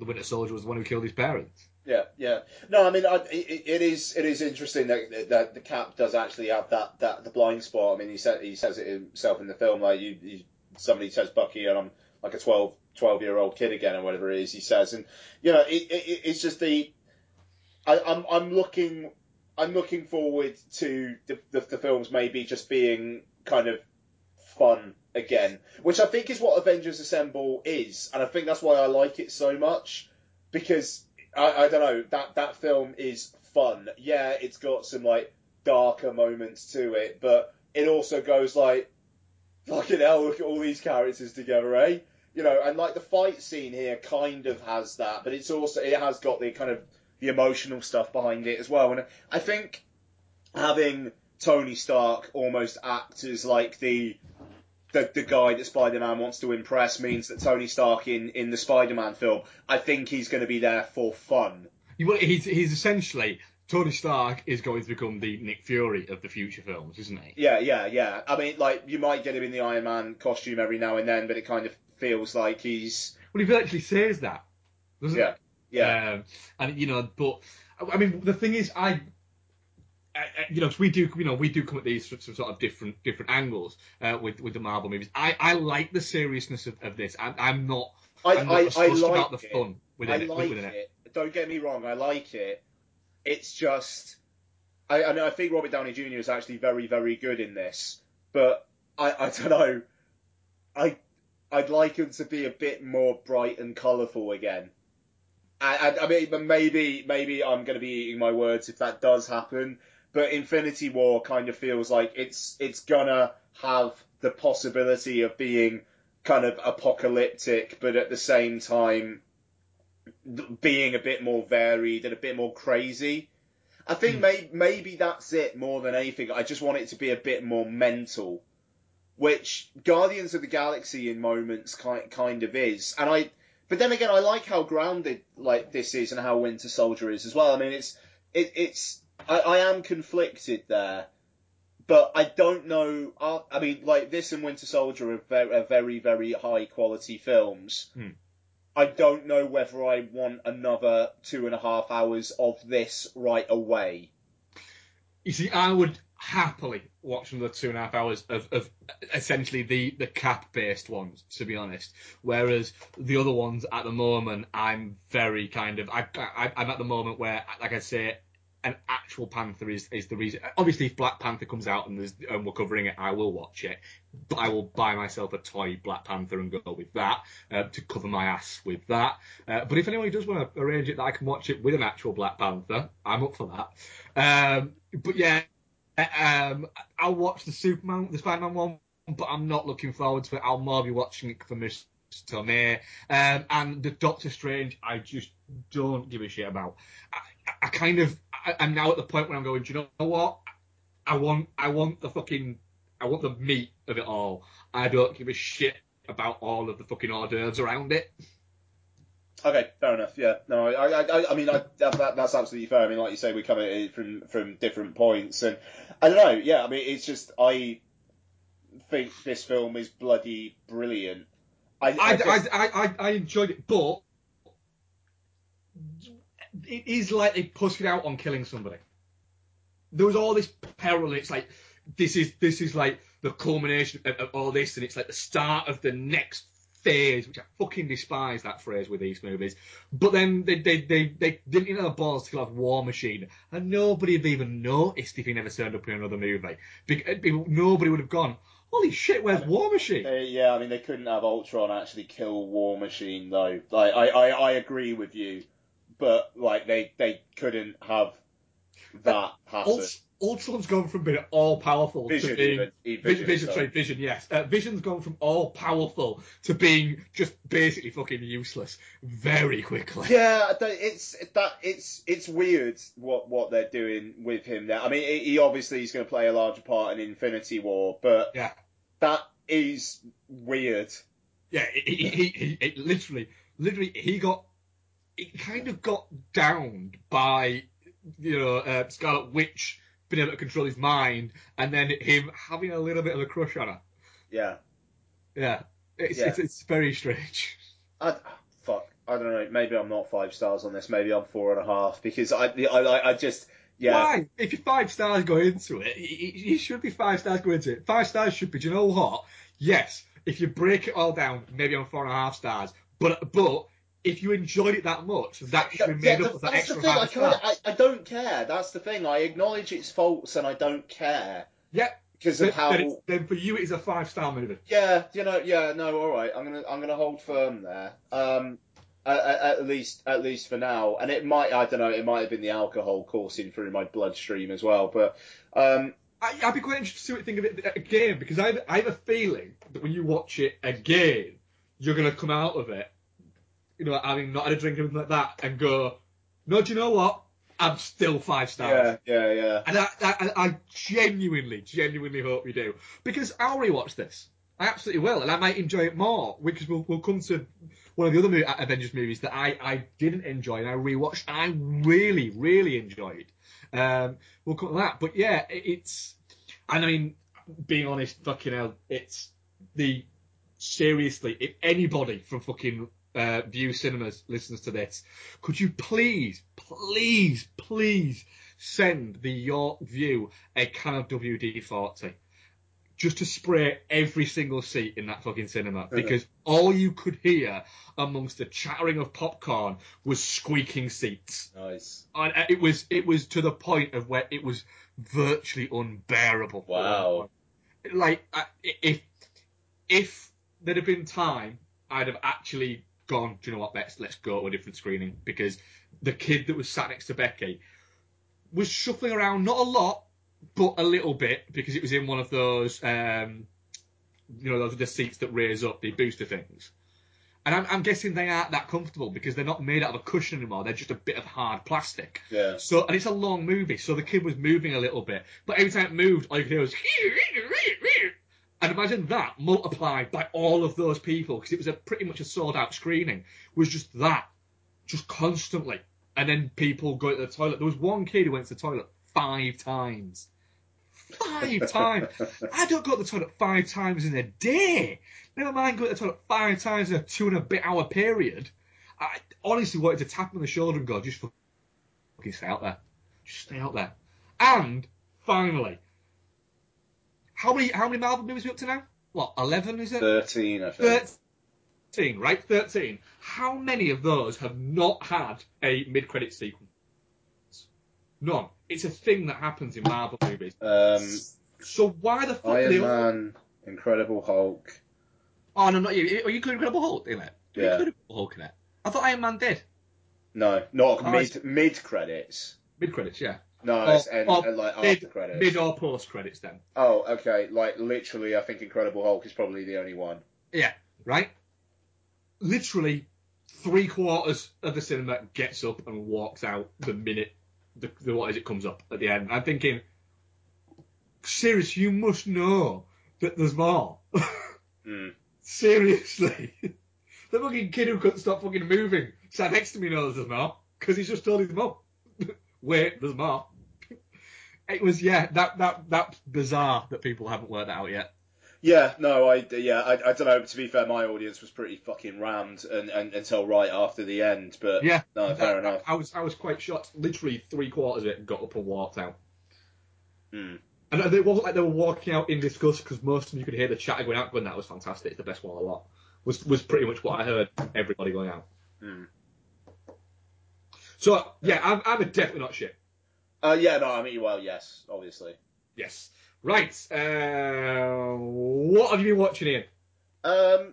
the Winter Soldier was the one who killed his parents. Yeah, yeah. No, I mean, I, it, it is it is interesting that, that the Cap does actually have that, that the blind spot. I mean, he said he says it himself in the film. Like you, you, somebody says Bucky, and I'm like a twelve, twelve year old kid again, or whatever it is he says. And you know, it, it, it's just the I, I'm I'm looking I'm looking forward to the, the, the films maybe just being kind of fun again, which I think is what Avengers Assemble is, and I think that's why I like it so much, because I, I don't know, that that film is fun. Yeah, it's got some like darker moments to it, but it also goes like, fucking hell, look at all these characters together, eh? You know, and like the fight scene here kind of has that, but it's also it has got the kind of the emotional stuff behind it as well. And I think having Tony Stark almost act as like the The, the guy that Spider-Man wants to impress means that Tony Stark in, in the Spider-Man film, I think he's going to be there for fun. Well, he's, he's essentially, Tony Stark is going to become the Nick Fury of the future films, isn't he? Yeah, yeah, yeah. I mean, like, you might get him in the Iron Man costume every now and then, but it kind of feels like he's... Well, he virtually says that, doesn't he? Yeah, yeah. Um, and, you know, but, I mean, the thing is, I... Uh, you know, 'cause we do, you know, we do come at these from sort of different different angles uh, with with the Marvel movies. I, I like the seriousness of, of this. I'm, I'm not. I I'm not I, I like about the it. Fun within I like it, within it. it. Don't get me wrong. I like it. It's just, I, I mean, I think Robert Downey Junior is actually very, very good in this. But I, I don't know. I I'd like him to be a bit more bright and colourful again. I, I, I mean, maybe maybe I'm going to be eating my words if that does happen. But Infinity War kind of feels like it's it's gonna have the possibility of being kind of apocalyptic, but at the same time being a bit more varied and a bit more crazy. I think mm. may, maybe that's it more than anything. I just want it to be a bit more mental, which Guardians of the Galaxy in moments kind kind of is. And I, but then again, I like how grounded like this is and how Winter Soldier is as well. I mean, it's it, it's. I, I am conflicted there, but I don't know. I, I mean, like, this and Winter Soldier are very, are very, very high quality films. Hmm. I don't know whether I want another two and a half hours of this right away. You see, I would happily watch another two and a half hours of, of essentially the, the Cap-based ones, to be honest. Whereas the other ones at the moment, I'm very kind of... I, I, I'm at the moment where, like I say... an actual Panther is, is the reason. Obviously, if Black Panther comes out and, there's, and we're covering it, I will watch it. But I will buy myself a toy Black Panther and go with that uh, to cover my ass with that. Uh, but if anyone does want to arrange it that I can watch it with an actual Black Panther, I'm up for that. Um, but yeah, um, I'll watch the Superman, the Spider-Man one, but I'm not looking forward to it. I'll more be watching it for Miss Tomei. Um, and the Doctor Strange, I just don't give a shit about. I, I kind of... I'm now at the point where I'm going, do you know what? I want, I want the fucking, I want the meat of it all. I don't give a shit about all of the fucking hors d'oeuvres around it. Okay, fair enough. Yeah, no, I, I, I mean, I, that, that's absolutely fair. I mean, like you say, we come at it from from different points, and I don't know. Yeah, I mean, it's just I think this film is bloody brilliant. I, I, I, guess... I, I, I, I enjoyed it, but. It is like they pushed it out on killing somebody. There was all this peril. It's like, this is this is like the culmination of, of all this, and it's like the start of the next phase, which I fucking despise that phrase with these movies. But then they they, they, they didn't even have the balls to have War Machine, and nobody would even noticed if he never turned up in another movie. Nobody would have gone, holy shit, where's I mean, War Machine? They, yeah, I mean, they couldn't have Ultron actually kill War Machine, though. Like, I, I, I agree with you. But, like, they, they couldn't have that happen. Ultron's gone from being all-powerful to being... Even, vision, vision, sorry, vision, yes. Uh, Vision's gone from all-powerful to being just basically fucking useless very quickly. Yeah, it's that it's it's weird what, what they're doing with him now. I mean, he obviously is going to play a larger part in Infinity War, but yeah. That is weird. Yeah, it, it, it, it, it literally, literally, he got... It kind of got downed by, you know, uh, Scarlet Witch being able to control his mind, and then him having a little bit of a crush on her. Yeah, yeah, it's yeah. It's, it's very strange. I, fuck, I don't know. Maybe I'm not five stars on this. Maybe I'm four and a half because I, I, I just yeah. Why? If you're five stars go into it, you should be five stars go into it. Five stars should be. Do you know what? Yes, if you break it all down, maybe I'm four and a half stars. But but. If you enjoyed it that much, that should be made yeah, up of that extra thing, five stars. I, I don't care. That's the thing. I acknowledge its faults and I don't care. Yeah. Because of how. Then, then for you, it is a five-star movie. Yeah. You know. Yeah. No. All right. I'm gonna. I'm gonna hold firm there. Um. At, at least. At least for now. And it might. I don't know. It might have been the alcohol coursing through my bloodstream as well. But. Um. I, I'd be quite interested to see what you think of it again, because I have, I have a feeling that when you watch it again, you're gonna come out of it. You know, having not had a drink or anything like that, and go, no, do you know what? I'm still five stars. Yeah, yeah, yeah. And I, I, I genuinely, genuinely hope you do. Because I'll rewatch this. I absolutely will, and I might enjoy it more, because we'll, we'll come to one of the other movie, Avengers movies that I, I didn't enjoy, and I rewatched, and I really, really enjoyed. Um, we'll come to that. But yeah, it's... And I mean, being honest, fucking hell, it's the... Seriously, if anybody from fucking... uh, View Cinemas listens to this, could you please, please, please send the York View a can of W D forty just to spray every single seat in that fucking cinema, because all you could hear amongst the chattering of popcorn was squeaking seats. Nice. And it was it was to the point of where it was virtually unbearable. Wow. Like, if if there'd have been time, I'd have actually gone, do you know what, let's, let's go to a different screening, because the kid that was sat next to Becky was shuffling around, not a lot, but a little bit, because it was in one of those, um, you know, those are the seats that raise up, the booster things. And I'm, I'm guessing they aren't that comfortable, because they're not made out of a cushion anymore. They're just a bit of hard plastic. Yeah. So, and it's a long movie, so the kid was moving a little bit. But every time it moved, all you could hear was... And imagine that multiplied by all of those people, because it was a pretty much a sold-out screening, was just that, just constantly. And then people go to the toilet. There was one kid who went to the toilet five times. Five times. I don't go to the toilet five times in a day. Never mind going to the toilet five times in a two and a bit hour period. I honestly wanted to tap him on the shoulder and go, just fucking stay out there. Just stay out there. And finally, how many how many Marvel movies are we up to now? What, eleven is it? Thirteen, I think. Thirteen, right? Thirteen. How many of those have not had a mid-credit sequence? None. It's a thing that happens in Marvel movies. Um, so why the fuck... Iron Man, all... Incredible Hulk. Oh, no, not you. Are you including Incredible Hulk in it? Are yeah. you Incredible Hulk in it? I thought Iron Man did. No, not oh, mid, mid-credits. Mid-credits, yeah. No, or, it's end, or and like mid, after credits. Mid or post-credits, then. Oh, okay. Like, literally, I think Incredible Hulk is probably the only one. Yeah, right? Literally, three-quarters of the cinema gets up and walks out the minute... The, the what is it comes up at the end. I'm thinking, seriously, you must know that there's more. mm. Seriously. The fucking kid who couldn't stop fucking moving sat next to me knows there's more, because he's just told his mum, wait, there's more. It was, yeah, that, that that's bizarre that people haven't worked that out yet. Yeah, no, I, yeah, I, I don't know, to be fair, my audience was pretty fucking rammed and, and, until right after the end, but yeah, no, that, fair enough. I was I was quite shocked. Literally three quarters of it got up and walked out. Mm. And it wasn't like they were walking out in disgust, because most of them you could hear the chatter going out, going, that was fantastic, it's the best one a lot. Was was pretty much what I heard, everybody going out. Mm. So, yeah, I'm, I'm a definitely not shit. Uh, yeah, no, I mean, well, yes, obviously. Yes. Right, uh, what have you been watching, Ian? Um,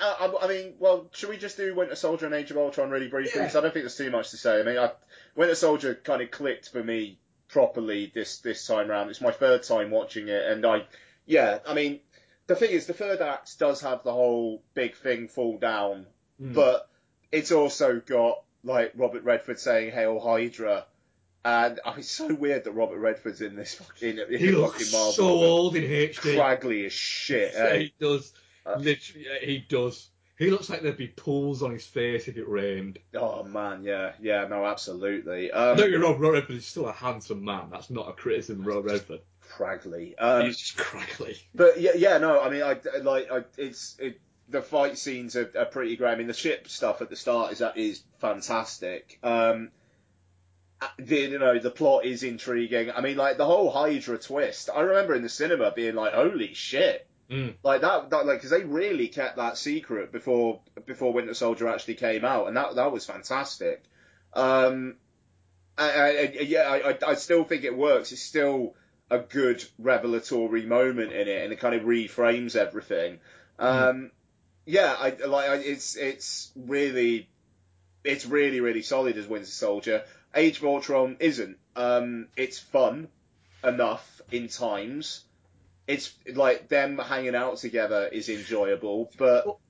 I, I mean, well, should we just do Winter Soldier and Age of Ultron really briefly? Because yeah. I don't think there's too much to say. I mean, I, Winter Soldier kind of clicked for me properly this, this time round. It's my third time watching it, and I, yeah, I mean, the thing is, the third act does have the whole big thing fall down, mm. but it's also got, like, Robert Redford saying, "Hail Hydra." And I mean, it's so weird that Robert Redford's in this fucking... In he looks fucking so old in H D. Craggly as shit. Eh? He does. Uh, Literally, yeah, he does. He looks like there'd be pools on his face if it rained. Oh, man, yeah. Yeah, no, absolutely. Um, no, Robert Redford is still a handsome man. That's not a criticism of Robert Redford. Craggly. Um, He's just craggly. But, yeah, yeah, no, I mean, I, like, I, it's... It, the fight scenes are, are pretty great. I mean, the ship stuff at the start is, is fantastic. Um... The, you know, the plot is intriguing. I mean, like, the whole Hydra twist, I remember in the cinema being like, holy shit. Mm. Like, that, that like, because they really kept that secret before before Winter Soldier actually came out, and that that was fantastic. Um, I, I, yeah, I, I still think it works. It's still a good revelatory moment in it, and it kind of reframes everything. Mm. Um, yeah, I, like, I, it's, it's really, it's really, really solid as Winter Soldier. Age of Ultron isn't. Um, it's fun enough in times. It's like them hanging out together is enjoyable, but well,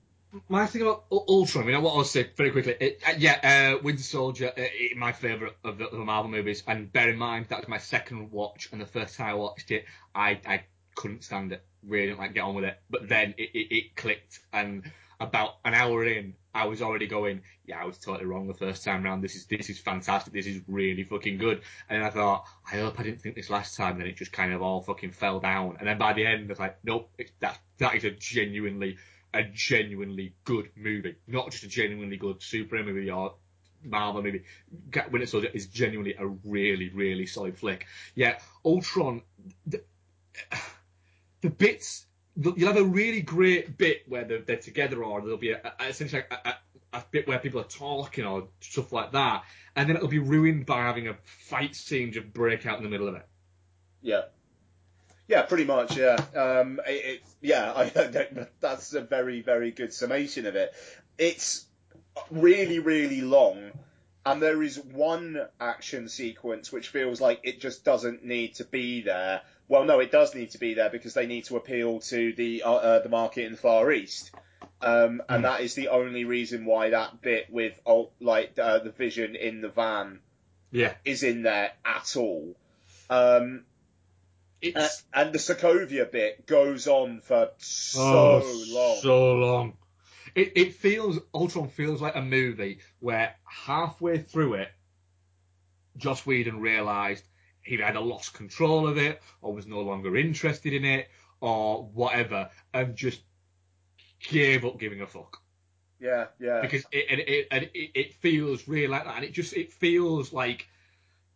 my thing about Ultron, I mean, I want to say very quickly. It, uh, yeah, uh, Winter Soldier, uh, it, my favourite of the, the Marvel movies. And bear in mind that was my second watch, and the first time I watched it, I, I couldn't stand it. Really didn't like get on with it. But then it, it, it clicked, and about an hour in, I was already going, yeah, I was totally wrong the first time round. This is this is fantastic. This is really fucking good. And then I thought, I hope I didn't think this last time. Then it just kind of all fucking fell down. And then by the end, I was like, nope, it, that that is a genuinely a genuinely good movie, not just a genuinely good superhero movie or Marvel movie. Winter Soldier is genuinely a really, really solid flick. Yeah, Ultron, the, the bits, the, you'll have a really great bit where they're, they're together, or there'll be a, a, essentially a, a, a bit where people are talking or stuff like that, and then it'll be ruined by having a fight scene to break out in the middle of it. Yeah. Yeah, pretty much. Yeah, um, it, it, yeah. I don't, that's a very, very good summation of it. It's really, really long, and there is one action sequence which feels like it just doesn't need to be there. Well, no, it does need to be there because they need to appeal to the uh, uh, the market in the Far East, um, and mm. that is the only reason why that bit with like uh, the Vision in the van, yeah, is in there at all. Um, Uh, and the Sokovia bit goes on for so oh, long. So long. It, it feels, Ultron feels like a movie where halfway through it, Joss Whedon realised he either lost control of it or was no longer interested in it or whatever, and just gave up giving a fuck. Yeah, yeah. Because it and it, and it, it feels really like that, and it just it feels like.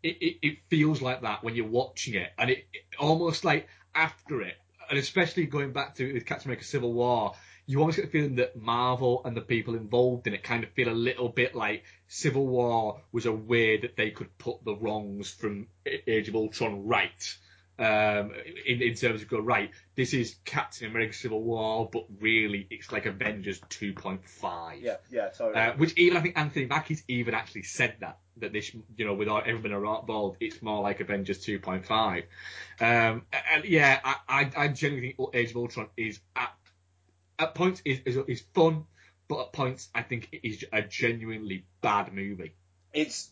It, it, it feels like that when you're watching it, and it, it almost like after it, and especially going back to with Captain America Civil War, you almost get the feeling that Marvel and the people involved in it kind of feel a little bit like Civil War was a way that they could put the wrongs from Age of Ultron right. Um, in, in terms of go, right, this is Captain America Civil War, but really it's like Avengers two point five. Yeah, yeah, totally. Uh, which even, I think Anthony Mackie's even actually said that, that this, you know, without everyone involved, it's more like Avengers two point five. Um, and yeah, I, I, I genuinely think Age of Ultron is, at, at points, is, is, is fun, but at points, I think it is a genuinely bad movie. It's,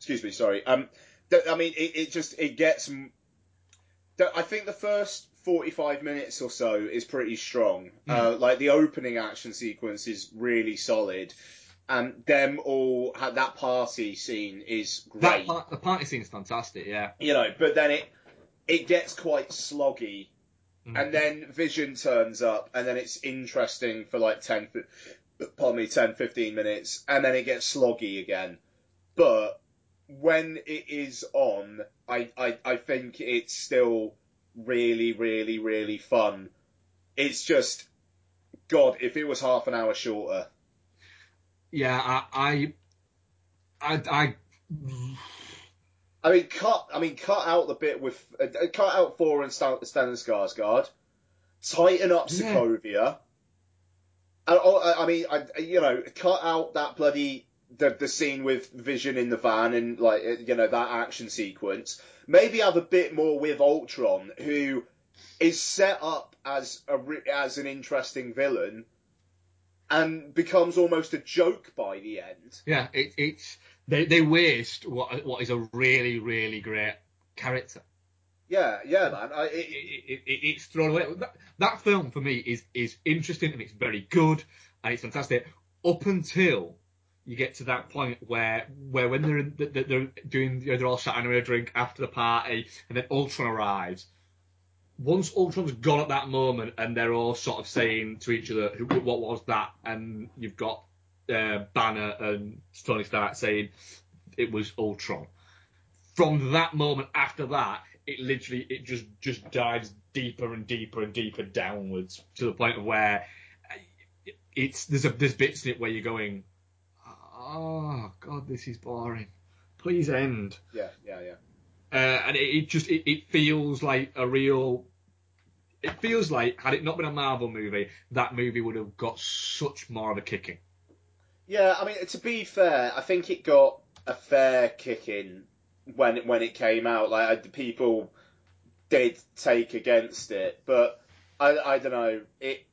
excuse me, sorry, um, I mean, it, it just, it gets, I think the first forty-five minutes or so is pretty strong. Mm. Uh, like, the opening action sequence is really solid. And them all, that party scene is great. That part, the party scene is fantastic, yeah. You know, but then it, it gets quite sloggy. Mm. And then Vision turns up, and then it's interesting for like ten, pardon me, ten, fifteen minutes. And then it gets sloggy again. But when it is on, I, I, I think it's still really, really, really fun. It's just, God, if it was half an hour shorter. Yeah, I, I, I, I, I mean, cut, I mean, cut out the bit with, uh, cut out Thor and Stan, Stan and Skarsgård, tighten up Sokovia. Yeah. And, oh, I mean, I, you know, cut out that bloody. The, the scene with Vision in the van and, like, you know, that action sequence. Maybe have a bit more with Ultron, who is set up as a as an interesting villain and becomes almost a joke by the end. Yeah, it, it's they they waste what what is a really, really great character. Yeah, yeah, man. I, it, it, it, it, it's thrown away. That, that film for me is is interesting and it's very good and it's fantastic up until you get to that point where, where when they're in, they're doing, you know, they're all sat on a drink after the party, and then Ultron arrives. Once Ultron's gone at that moment, and they're all sort of saying to each other, "What was that?" and you've got uh, Banner and Tony Stark saying, "It was Ultron." From that moment after that, it literally it just just dives deeper and deeper and deeper downwards to the point of where it's there's a there's bits in it where you're going, oh God, this is boring. Please end. Yeah, yeah, yeah. Uh, and it, it just it, it feels like a real. It feels like had it not been a Marvel movie, that movie would have got such more of a kicking. Yeah, I mean, to be fair, I think it got a fair kicking when when it came out. Like people did take against it, but I I don't know it.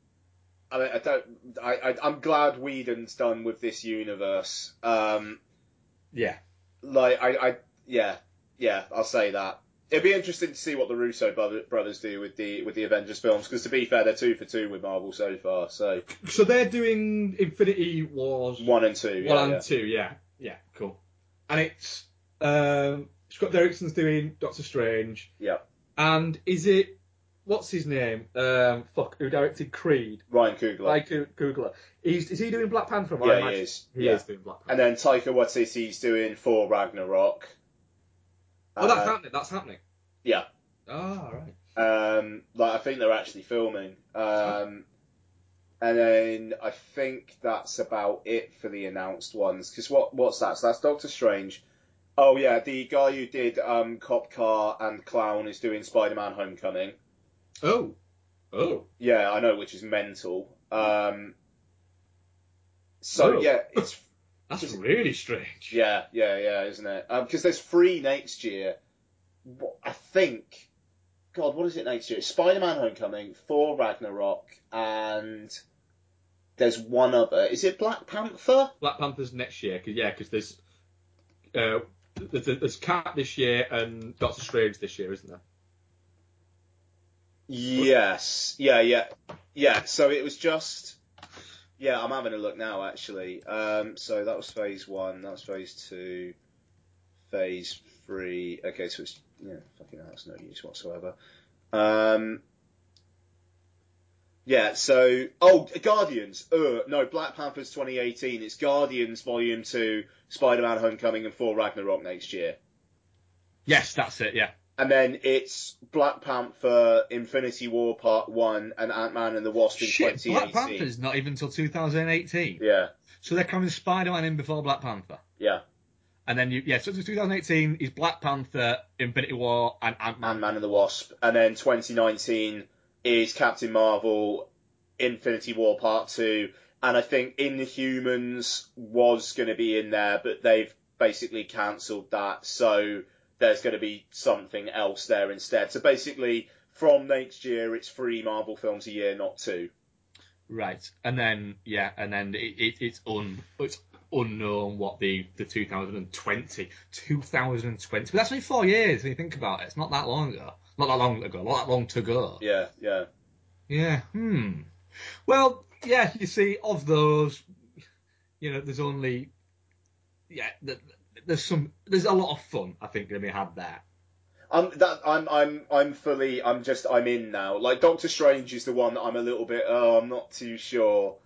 I don't. I, I, I'm glad Whedon's done with this universe. Um, yeah. Like I, I. Yeah. Yeah. I'll say that. It'd be interesting to see what the Russo brothers do with the with the Avengers films, because to be fair, they're two for two with Marvel so far. So. So they're doing Infinity Wars one and two. Yeah, one and yeah. two. Yeah. Yeah. Cool. And it's um, Scott Derrickson's doing Doctor Strange. Yeah. And is it what's his name? Um, fuck, who directed Creed? Ryan Coogler. Ryan Coogler. He's, is he doing Black Panther? Yeah, I he is. He yeah. is doing Black Panther. And then Taika Waititi's doing Thor Ragnarok. Oh, uh, that's happening. That's happening. Yeah. Oh, right. Um, like I think they're actually filming. Um, and then I think that's about it for the announced ones. Because what what's that? So that's Doctor Strange. Oh yeah, the guy who did um, Cop Car and Clown is doing Spider-Man: Homecoming. Oh, oh. Yeah, I know, which is mental. Um, so oh. yeah, it's that's it's, really strange. Yeah, yeah, yeah, isn't it? Because um, there's three next year. I think. God, what is it next year? It's Spider-Man: Homecoming, Thor: Ragnarok, and there's one other. Is it Black Panther? Black Panther's next year. Cause, yeah, because there's. Uh, there's Cap this year and Doctor Strange this year, isn't there? Yes. Yeah, yeah. Yeah, so it was just... Yeah, I'm having a look now, actually. Um, so that was phase one, that was phase two, phase three... Okay, so it's... Yeah, fucking hell, that's no use whatsoever. Um, yeah, so... Oh, Guardians! Uh, no, Black Panther's twenty eighteen. It's Guardians Volume two... Spider-Man: Homecoming and Thor: Ragnarok next year. Yes, that's it, yeah. And then it's Black Panther, Infinity War Part one, and Ant-Man and the Wasp in Shit, twenty eighteen. Black Panther's not even till two thousand eighteen. Yeah. So they're coming Spider-Man in before Black Panther. Yeah. And then, you, yeah, so twenty eighteen is Black Panther, Infinity War, and Ant-Man. Ant-Man and the Wasp. And then twenty nineteen is Captain Marvel, Infinity War Part two, and I think Inhumans was going to be in there, but they've basically cancelled that. So there's going to be something else there instead. So basically, from next year, it's three Marvel films a year, not two. Right. And then, yeah, and then it, it, it's, un, it's unknown what the, the two thousand twenty... two thousand twenty... But that's only four years when you think about it. It's not that long ago. Not that long ago. Not that long to go. Yeah, yeah. Yeah. Hmm. Well... Yeah, you see, of those, you know, there's only, yeah, there's some, there's a lot of fun I think going to be had there. I'm that I'm I'm I'm fully I'm just I'm in now. Like Doctor Strange is the one that I'm a little bit oh I'm not too sure,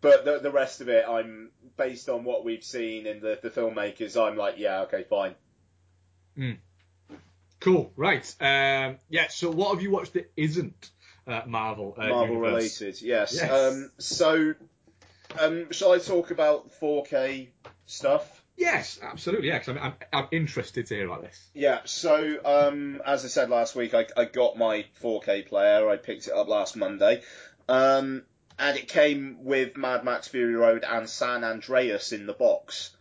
but the the rest of it I'm based on what we've seen and the the filmmakers I'm like yeah okay fine. Mm. Cool, right? Um, yeah. So what have you watched that isn't? Uh, Marvel, uh, Marvel universe. Related, yes. yes. Um, so, um, shall I talk about four K stuff? Yes, absolutely. Yeah, because I'm, I'm, I'm interested to hear about this. Yeah. So, um, as I said last week, I, I got my four K player. I picked it up last Monday, um, and it came with Mad Max: Fury Road and San Andreas in the box.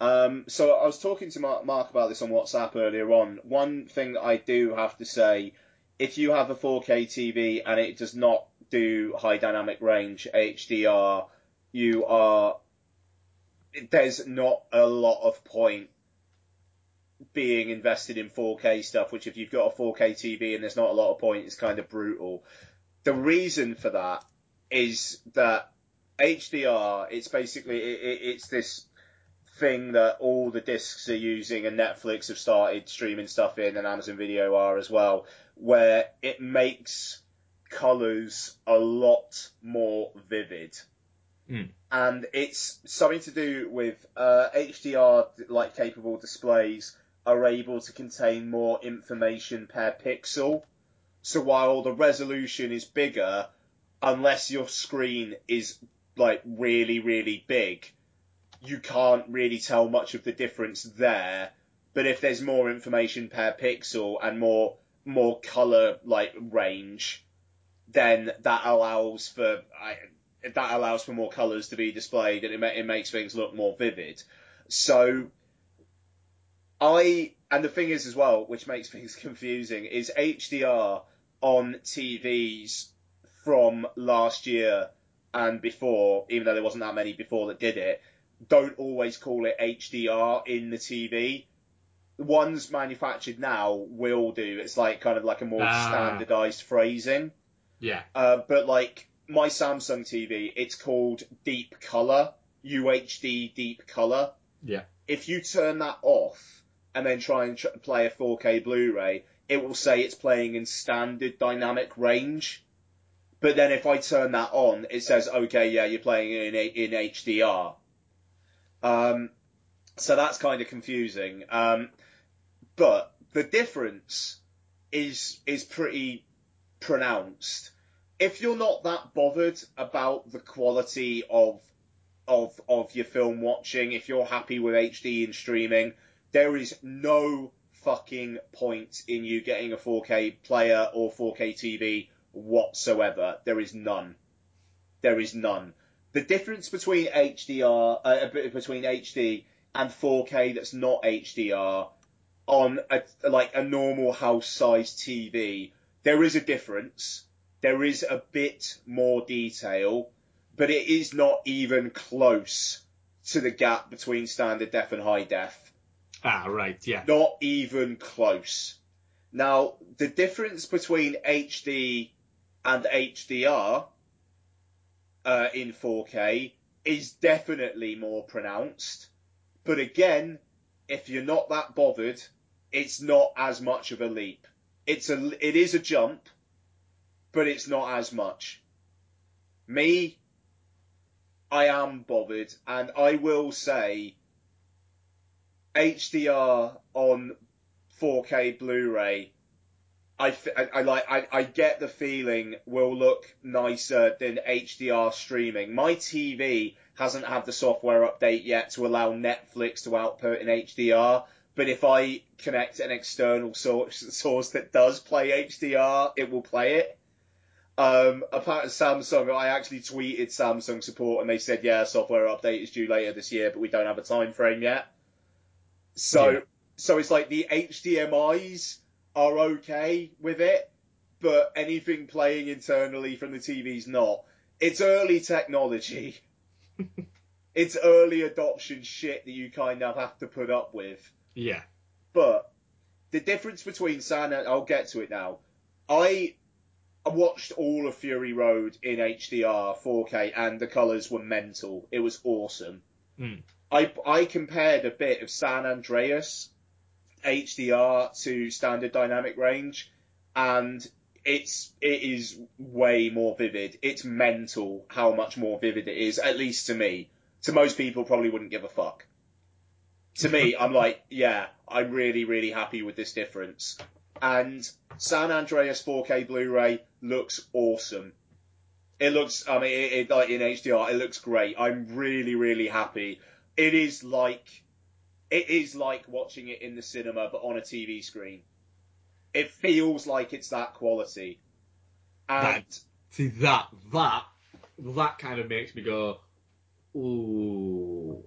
Um, so I was talking to Mark about this on WhatsApp earlier on. One thing that I do have to say. If you have a four K T V and it does not do high dynamic range, H D R, you are, there's not a lot of point being invested in four K stuff, which if you've got a four K T V and there's not a lot of point, it's kind of brutal. The reason for that is that H D R, it's basically, it, it, it's this thing that all the discs are using and Netflix have started streaming stuff in and Amazon Video are as well. Where it makes colours a lot more vivid. Mm. And it's something to do with uh, H D R-like capable displays are able to contain more information per pixel. So while the resolution is bigger, unless your screen is like really, really big, you can't really tell much of the difference there. But if there's more information per pixel and more... more color like range, then that allows for I, that allows for more colors to be displayed, and it, ma- it makes things look more vivid. So I and the thing is as well, which makes things confusing, is H D R on T Vs from last year and before, even though there wasn't that many before that did it, don't always call it H D R in the T V. Ones manufactured now will do. It's like kind of like a more ah. standardized phrasing. Yeah. Uh, but like my Samsung T V, it's called Deep Color, U H D Deep Color. Yeah. If you turn that off and then try and tr- play a four K Blu-ray, it will say it's playing in standard dynamic range. But then if I turn that on, it says, okay, yeah, you're playing in in H D R. Um, so that's kind of confusing. Um, but the difference is is pretty pronounced. If you're not that bothered about the quality of of of your film watching, if you're happy with H D and streaming, there is no fucking point in you getting a four K player or four K T V whatsoever. There is none. There is none. The difference between H D R, uh, between H D and four K that's not H D R on a, like a normal house size T V, there is a difference. There is a bit more detail, but it is not even close to the gap between standard def and high def. Ah, right, yeah. Not even close. Now, the difference between H D and H D R uh, in four K is definitely more pronounced. But again, if you're not that bothered, it's not as much of a leap. It's a, it is a jump, but it's not as much. Me, I am bothered, and I will say H D R on four K Blu-ray, I, I, I like. I, I get the feeling will look nicer than H D R streaming. My T V hasn't had the software update yet to allow Netflix to output in H D R, but if I connect an external source, source that does play H D R, it will play it. Um, apart from Samsung, I actually tweeted Samsung support and they said, yeah, software update is due later this year, but we don't have a time frame yet. So... Yeah. So it's like the H D M Is are okay with it, but anything playing internally from the T V's not. It's early technology. It's early adoption shit that you kind of have to put up with. Yeah. But the difference between San... I'll get to it now. I watched all of Fury Road in H D R, four K, and the colours were mental. It was awesome. Mm. I, I compared a bit of San Andreas... H D R to standard dynamic range, and it's it is way more vivid. It's mental how much more vivid it is, at least to me. To most people, probably wouldn't give a fuck. To me, I'm like, yeah, I'm really, really happy with this difference. And San Andreas four K Blu-ray looks awesome. It looks, I mean, it, it, like in H D R, it looks great. I'm really, really happy. It is like... It is like watching it in the cinema, but on a T V screen. It feels like it's that quality. And that, see, that, that, that kind of makes me go, ooh.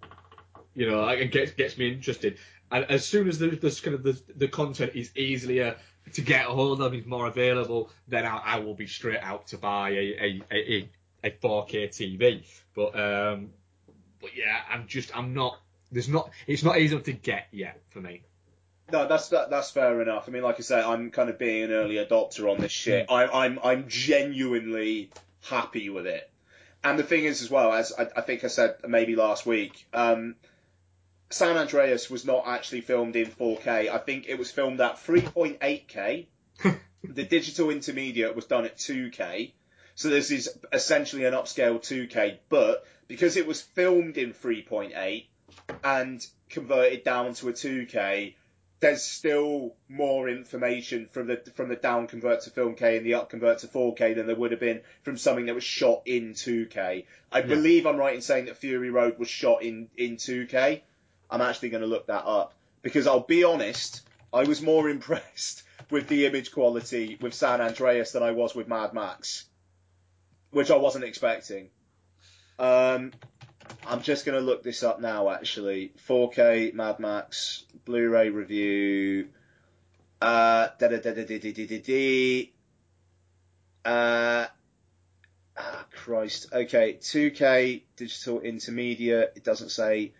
You know, it gets, gets me interested. And as soon as there's, there's kind of the, the content is easier to get a hold of, is more available, then I, I will be straight out to buy a, a, a, a four K T V. But, um, but yeah, I'm just, I'm not, There's not. It's not easy to get yet for me. No, that's that, that's fair enough. I mean, like I say, I'm kind of being an early adopter on this shit. I, I'm I'm genuinely happy with it. And the thing is, as well, as I, I think I said maybe last week, um, San Andreas was not actually filmed in four K. I think it was filmed at three point eight K. The digital intermediate was done at two K. So this is essentially an upscale two K, but because it was filmed in three point eight. And converted down to a two K, there's still more information from the from the down convert to film K and the up convert to four K than there would have been from something that was shot in two K. I yeah. believe I'm right in saying that Fury Road was shot in, in two K. I'm actually going to look that up because I'll be honest, I was more impressed with the image quality with San Andreas than I was with Mad Max, which I wasn't expecting. Um... I'm just going to look this up now, actually. four K Mad Max Blu-ray review. Uh, da da da da da da da da. Uh, ah, Christ. Okay, two K digital intermediate. It doesn't say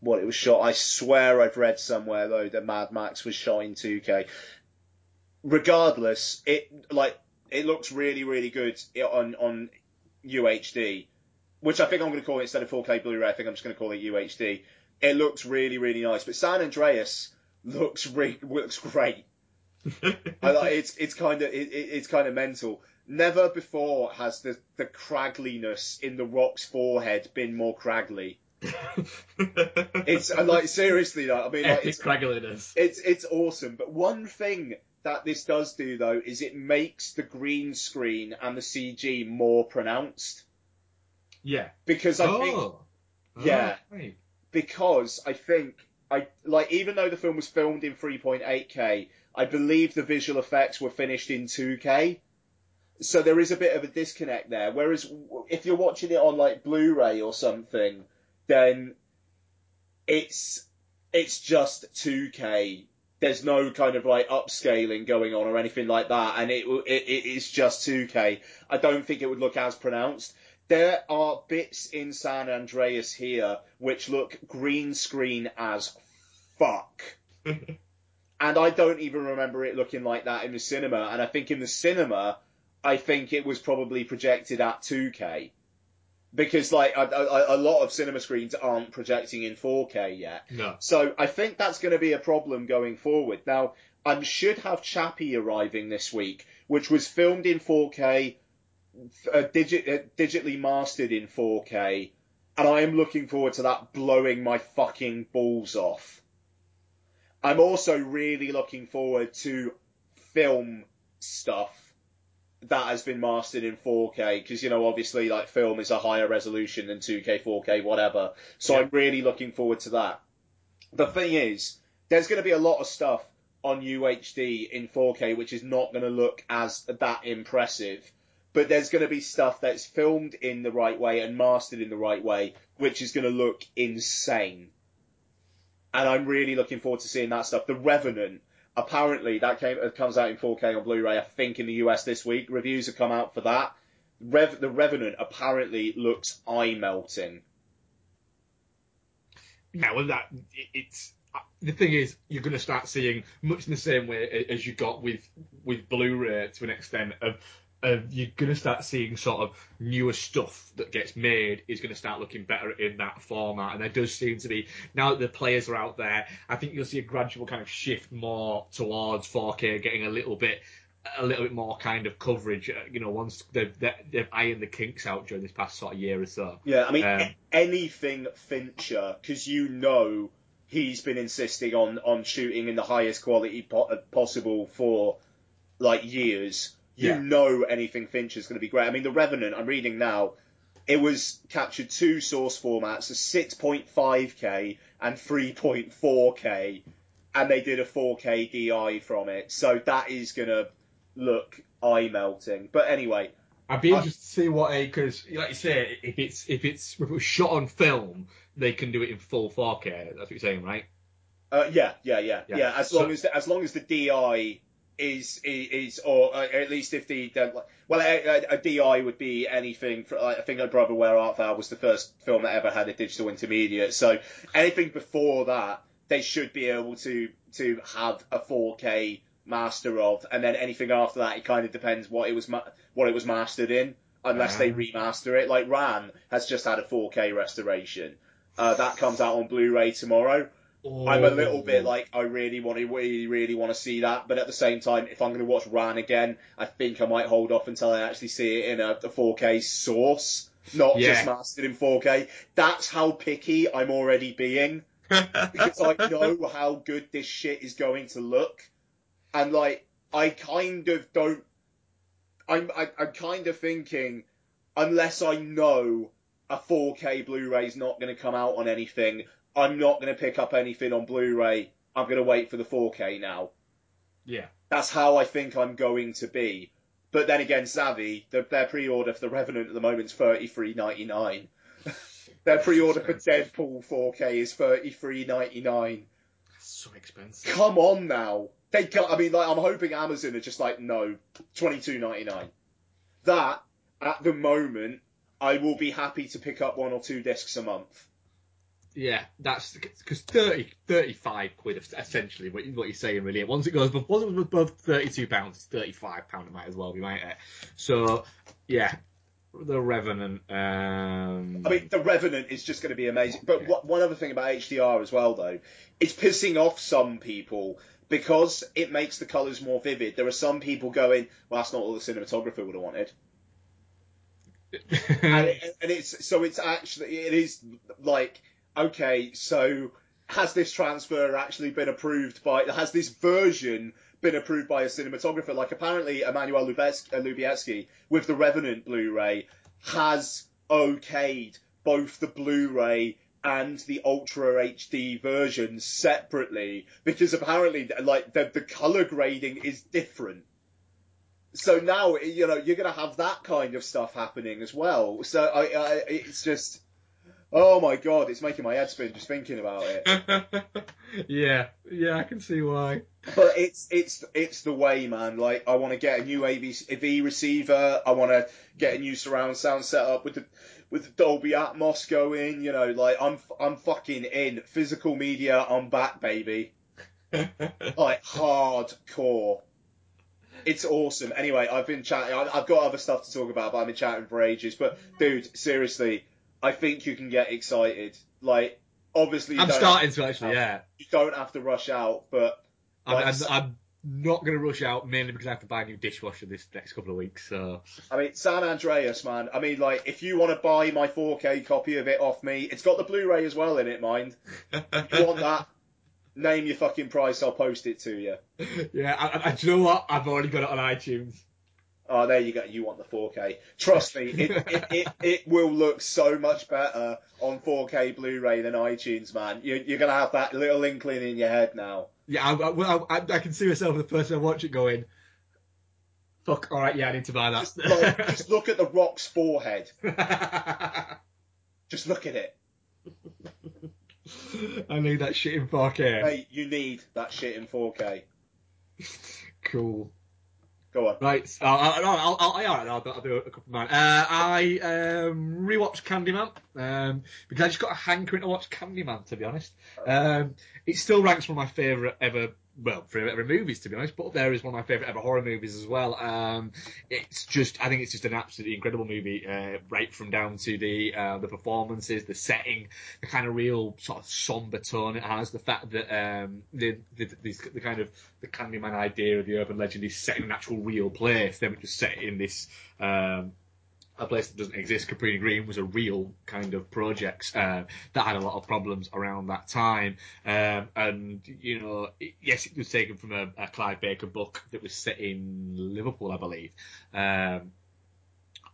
what it was shot. I swear I've read somewhere though that Mad Max was shot in two K. Regardless, it like it looks really really good on on U H D. Which I think I'm going to call it, instead of four K Blu-ray, I think I'm just going to call it U H D. It looks really, really nice. But San Andreas looks re- looks great. I like it's it's kind of it, it's kind of mental. Never before has the the craggliness in the Rock's forehead been more craggly. It's like seriously, like, I mean, like, it's craggliness. It's it's awesome. But one thing that this does do though is it makes the green screen and the C G more pronounced. Yeah. Because I oh. think. Yeah. Oh, right. Because I think I like even though the film was filmed in three point eight K, I believe the visual effects were finished in two K. So there is a bit of a disconnect there. Whereas if you're watching it on like Blu-ray or something, then it's it's just two K. There's no kind of like upscaling going on or anything like that, and it it it's just two K. I don't think it would look as pronounced. There are bits in San Andreas here which look green screen as fuck. And I don't even remember it looking like that in the cinema. And I think in the cinema, I think it was probably projected at two K. Because like a, a, a lot of cinema screens aren't projecting in four K yet. No. So I think that's going to be a problem going forward. Now, I should have Chappie arriving this week, which was filmed in four K, Uh, digit, uh, digitally mastered in four K, and I am looking forward to that blowing my fucking balls off. I'm also really looking forward to film stuff that has been mastered in four K, because, you know, obviously, like, film is a higher resolution than two K, four K, whatever, so yeah. I'm really looking forward to that. The thing is, there's going to be a lot of stuff on U H D in four K which is not going to look as that impressive. But there's going to be stuff that's filmed in the right way and mastered in the right way, which is going to look insane. And I'm really looking forward to seeing that stuff. The Revenant, apparently, that came comes out in four K on Blu-ray, I think, in the U S this week. Reviews have come out for that. Rev, the Revenant apparently looks eye-melting. Yeah, well, that it, it's... The thing is, you're going to start seeing, much in the same way as you got with, with Blu-ray to an extent, of... Um, you're going to start seeing sort of newer stuff that gets made is going to start looking better in that format. And there does seem to be, now that the players are out there, I think you'll see a gradual kind of shift more towards four K, getting a little bit a little bit more kind of coverage, you know, once they've, they've ironed the kinks out during this past sort of year or so. Yeah, I mean, um, anything Fincher, because you know he's been insisting on, on shooting in the highest quality po- possible for, like, years. You yeah. know anything Fincher's going to be great. I mean, The Revenant, I'm reading now, it was captured two source formats, six point five K and three point four K, and they did a four K D I from it. So that is going to look eye-melting. But anyway... I'd be interested to see what a... Because, like you say, if it's, if it's if it was shot on film, they can do it in full four K. That's what you're saying, right? Uh, yeah, yeah, yeah, yeah. yeah. As, so, long as, as long as the D I... Is is or at least if the well a, a D I would be anything. For, I think I Brother Where Art Thou was the first film that ever had a digital intermediate. So anything before that, they should be able to to have a four K master of, and then anything after that, it kind of depends what it was ma- what it was mastered in, unless they remaster it. Like Ran has just had a four K restoration uh, that comes out on Blu-ray tomorrow. Oh. I'm a little bit like, I really want to really, really want to see that, but at the same time, if I'm going to watch Ran again, I think I might hold off until I actually see it in a, a four K source, not yeah. just mastered in four K. That's how picky I'm already being, because I know how good this shit is going to look, and like, I kind of don't, I'm, I, I'm kind of thinking, unless I know a four K Blu-ray's not going to come out on anything, I'm not going to pick up anything on Blu-ray. I'm going to wait for the four K now. Yeah. That's how I think I'm going to be. But then again, Savvy, the, their pre-order for The Revenant at the moment is thirty-three ninety-nine. Their pre-order for Deadpool four K is thirty-three ninety-nine. That's so expensive. Come on now. They got, I mean, like, I'm hoping Amazon are just like, no, twenty-two ninety-nine. That, at the moment, I will be happy to pick up one or two discs a month. Yeah, that's because thirty, thirty-five quid essentially what you're saying, really. Once it goes above, once it was above thirty-two pounds, it's thirty-five pounds, it might as well be, might it? So, yeah, The Revenant. Um... I mean, The Revenant is just going to be amazing. But yeah. what, one other thing about H D R as well, though, it's pissing off some people because it makes the colours more vivid, there are some people going, well, that's not what the cinematographer would have wanted. and, it, and it's so it's actually it is like, okay, so has this transfer actually been approved by has this version been approved by a cinematographer? Like, apparently Emmanuel Lubezki with the Revenant Blu-ray has okayed both the Blu-ray and the Ultra H D version separately, because apparently like the, the color grading is different. So now, you know, you're going to have that kind of stuff happening as well. So I, I, it's just, oh my God, it's making my head spin just thinking about it. yeah, yeah, I can see why. But it's it's it's the way, man. Like, I want to get a new A V receiver. I want to get a new surround sound setup with the with the Dolby Atmos going. You know, like I'm I'm fucking in physical media. I'm back, baby. Like hardcore. It's awesome. Anyway, I've been chatting. I've got other stuff to talk about, but I've been chatting for ages. But, dude, seriously, I think you can get excited. Like, obviously... You I'm don't starting to, actually, out. yeah. You don't have to rush out, but... Like, I'm, I'm, I'm not going to rush out, mainly because I have to buy a new dishwasher this next couple of weeks, so... I mean, San Andreas, man. I mean, like, if you want to buy my four K copy of it off me, it's got the Blu-ray as well in it, mind. If you want that... Name your fucking price, I'll post it to you. Yeah, I, I, do you know what? I've already got it on iTunes. Oh, there you go. You want the four K. Trust me, it, it, it, it will look so much better on four K Blu-ray than iTunes, man. You, you're going to have that little inkling in your head now. Yeah, I, I, I, I can see myself as the person I watch it going, fuck, all right, yeah, I need to buy that. Just, like, just look at the Rock's forehead. Just look at it. I need that shit in four K. Hey, you need that shit in four K. Cool. Go on. Right. So I'll, I'll, I'll, I'll, I'll, I'll do a couple of mine. Uh, I um, rewatched Candyman um, because I just got a hankering to watch Candyman, to be honest. Um, it still ranks one of my favourite ever, well, favourite ever movies, to be honest, but there is one of my favourite ever horror movies as well. Um, it's just, I think it's just an absolutely incredible movie, uh, right from down to the uh, the performances, the setting, the kind of real sort of sombre tone it has, the fact that um, the, the, the the kind of the Candyman idea of the urban legend is set in an actual real place. They were just set in this... Um, a place that doesn't exist. Capri Green was a real kind of project uh, that had a lot of problems around that time. Um, and, you know, it, yes, it was taken from a, a Clive Baker book that was set in Liverpool, I believe. Um,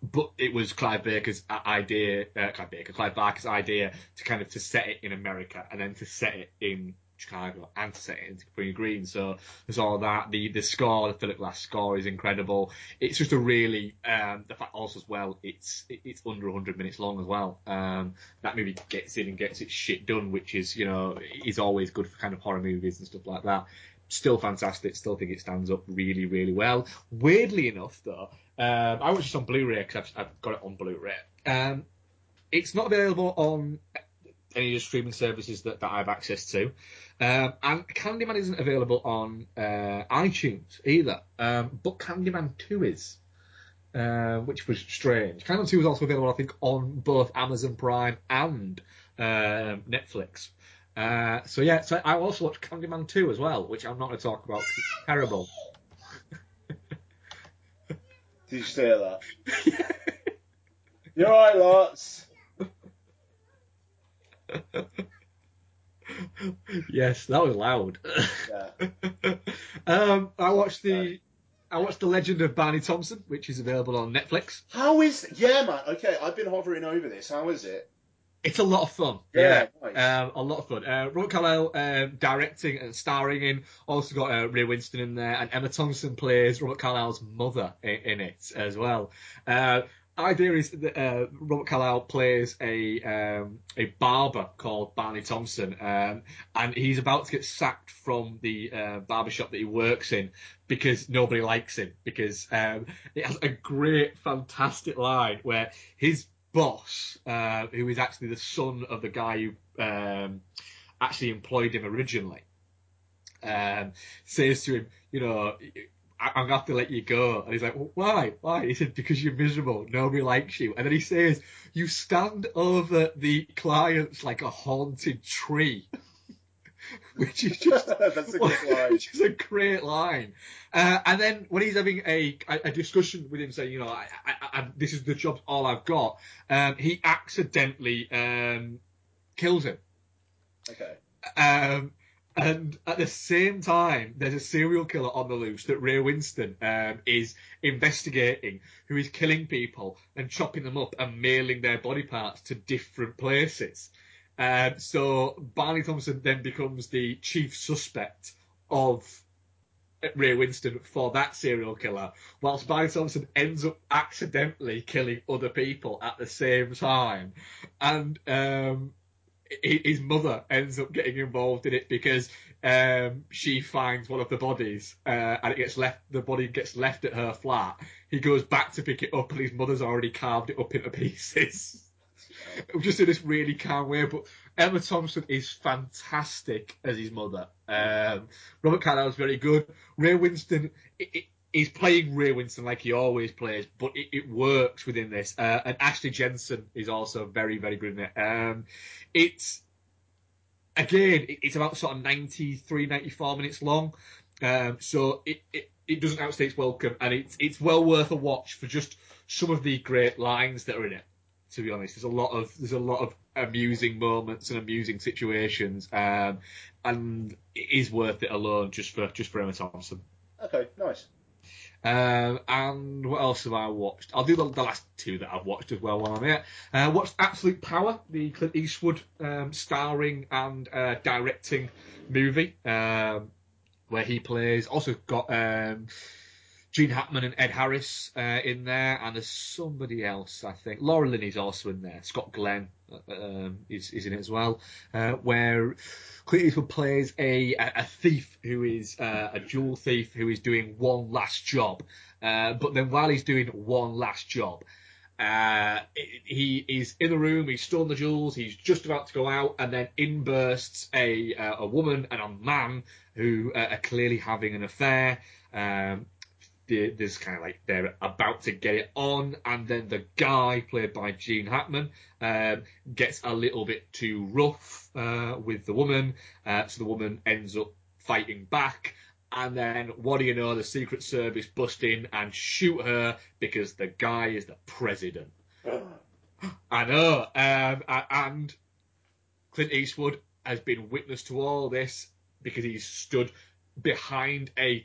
but it was Clive Baker's idea, uh, Clive Baker, Clive Barker's idea to kind of to set it in America and then to set it in Chicago and to set it into Capri Green. So there's all that. The the score, the Philip Glass score is incredible. It's just a really um, the fact also as well, it's it, it's under one hundred minutes long as well. Um, that movie gets in and gets its shit done, which is, you know, is always good for kind of horror movies and stuff like that. Still fantastic. Still think it stands up really, really well. Weirdly enough, though, um, I watched it on Blu-ray because I've, I've got it on Blu-ray. Um, it's not available on any of the streaming services that, that I have access to. Um, and Candyman isn't available on uh, iTunes either, um, but Candyman two is, uh, which was strange. Candyman two was also available, I think, on both Amazon Prime and uh, Netflix. Uh, so, yeah, so I also watched Candyman two as well, which I'm not going to talk about because it's terrible. Did you say that? Yeah. You're right, lots. Yes, that was loud. Yeah. um, I watched the I watched The Legend of Barney Thompson, which is available on Netflix. How is yeah, man? Okay, I've been hovering over this. How is it? It's a lot of fun. Yeah, yeah. Nice. Um, a lot of fun. Uh, Robert Carlyle um, directing and starring in. Also got uh, Ray Winston in there, and Emma Thompson plays Robert Carlyle's mother in, in it as well. Uh, idea is that uh, Robert Carlyle plays a um, a barber called Barney Thompson, um, and he's about to get sacked from the uh, barbershop that he works in because nobody likes him, because um, it has a great, fantastic line where his boss, uh, who is actually the son of the guy who um, actually employed him originally, um, says to him, you know... I'm going to have to let you go. And he's like, well, why? Why? He said, because you're miserable. Nobody likes you. And then he says, you stand over the clients like a haunted tree. which is just that's a good line. Which is a great line. Uh, and then when he's having a a discussion with him, saying, you know, I, I, I, this is the job, all I've got. Um, he accidentally um, kills him. Okay. Um, and at the same time, there's a serial killer on the loose that Ray Winston um, is investigating, who is killing people and chopping them up and mailing their body parts to different places. Um, so Barney Thompson then becomes the chief suspect of Ray Winston for that serial killer, whilst Barney Thompson ends up accidentally killing other people at the same time. And... Um, his mother ends up getting involved in it because um, she finds one of the bodies uh, and it gets left. The body gets left at her flat. He goes back to pick it up, and his mother's already carved it up into pieces. Just in this really calm way. But Emma Thompson is fantastic as his mother. Um, Robert Carlyle is very good. Ray Winston. It, it, He's playing Ray Winston like he always plays, but it, it works within this. Uh, and Ashley Jensen is also very, very good in it. Um, it's, again, it, it's about sort of ninety-three, ninety-four minutes long. Um, so it, it, it doesn't outstay its welcome. And it's, it's well worth a watch for just some of the great lines that are in it, to be honest. There's a lot of, there's a lot of amusing moments and amusing situations. Um, and it is worth it alone just for, just for Emma Thompson. Okay, nice. Um, and what else have I watched? I'll do the, the last two that I've watched as well while I'm here. I uh, watched Absolute Power, the Clint Eastwood um, starring and uh, directing movie, um, where he plays. Also got um, Gene Hackman and Ed Harris uh, in there, and there's somebody else, I think. Laura Linney's also in there. Scott Glenn um, is, is in it as well, uh, where Clint Eastwood plays a, a thief who is uh, a jewel thief who is doing one last job. Uh, but then while he's doing one last job, uh, he is in the room, he's stolen the jewels, he's just about to go out, and then in bursts a, uh, a woman and a man who uh, are clearly having an affair. Um, There's kind of like they're about to get it on, and then the guy played by Gene Hackman um, gets a little bit too rough uh, with the woman, uh, so the woman ends up fighting back, and then what do you know? The Secret Service bust in and shoot her because the guy is the president. I know, um, and Clint Eastwood has been witness to all this because he's stood behind a.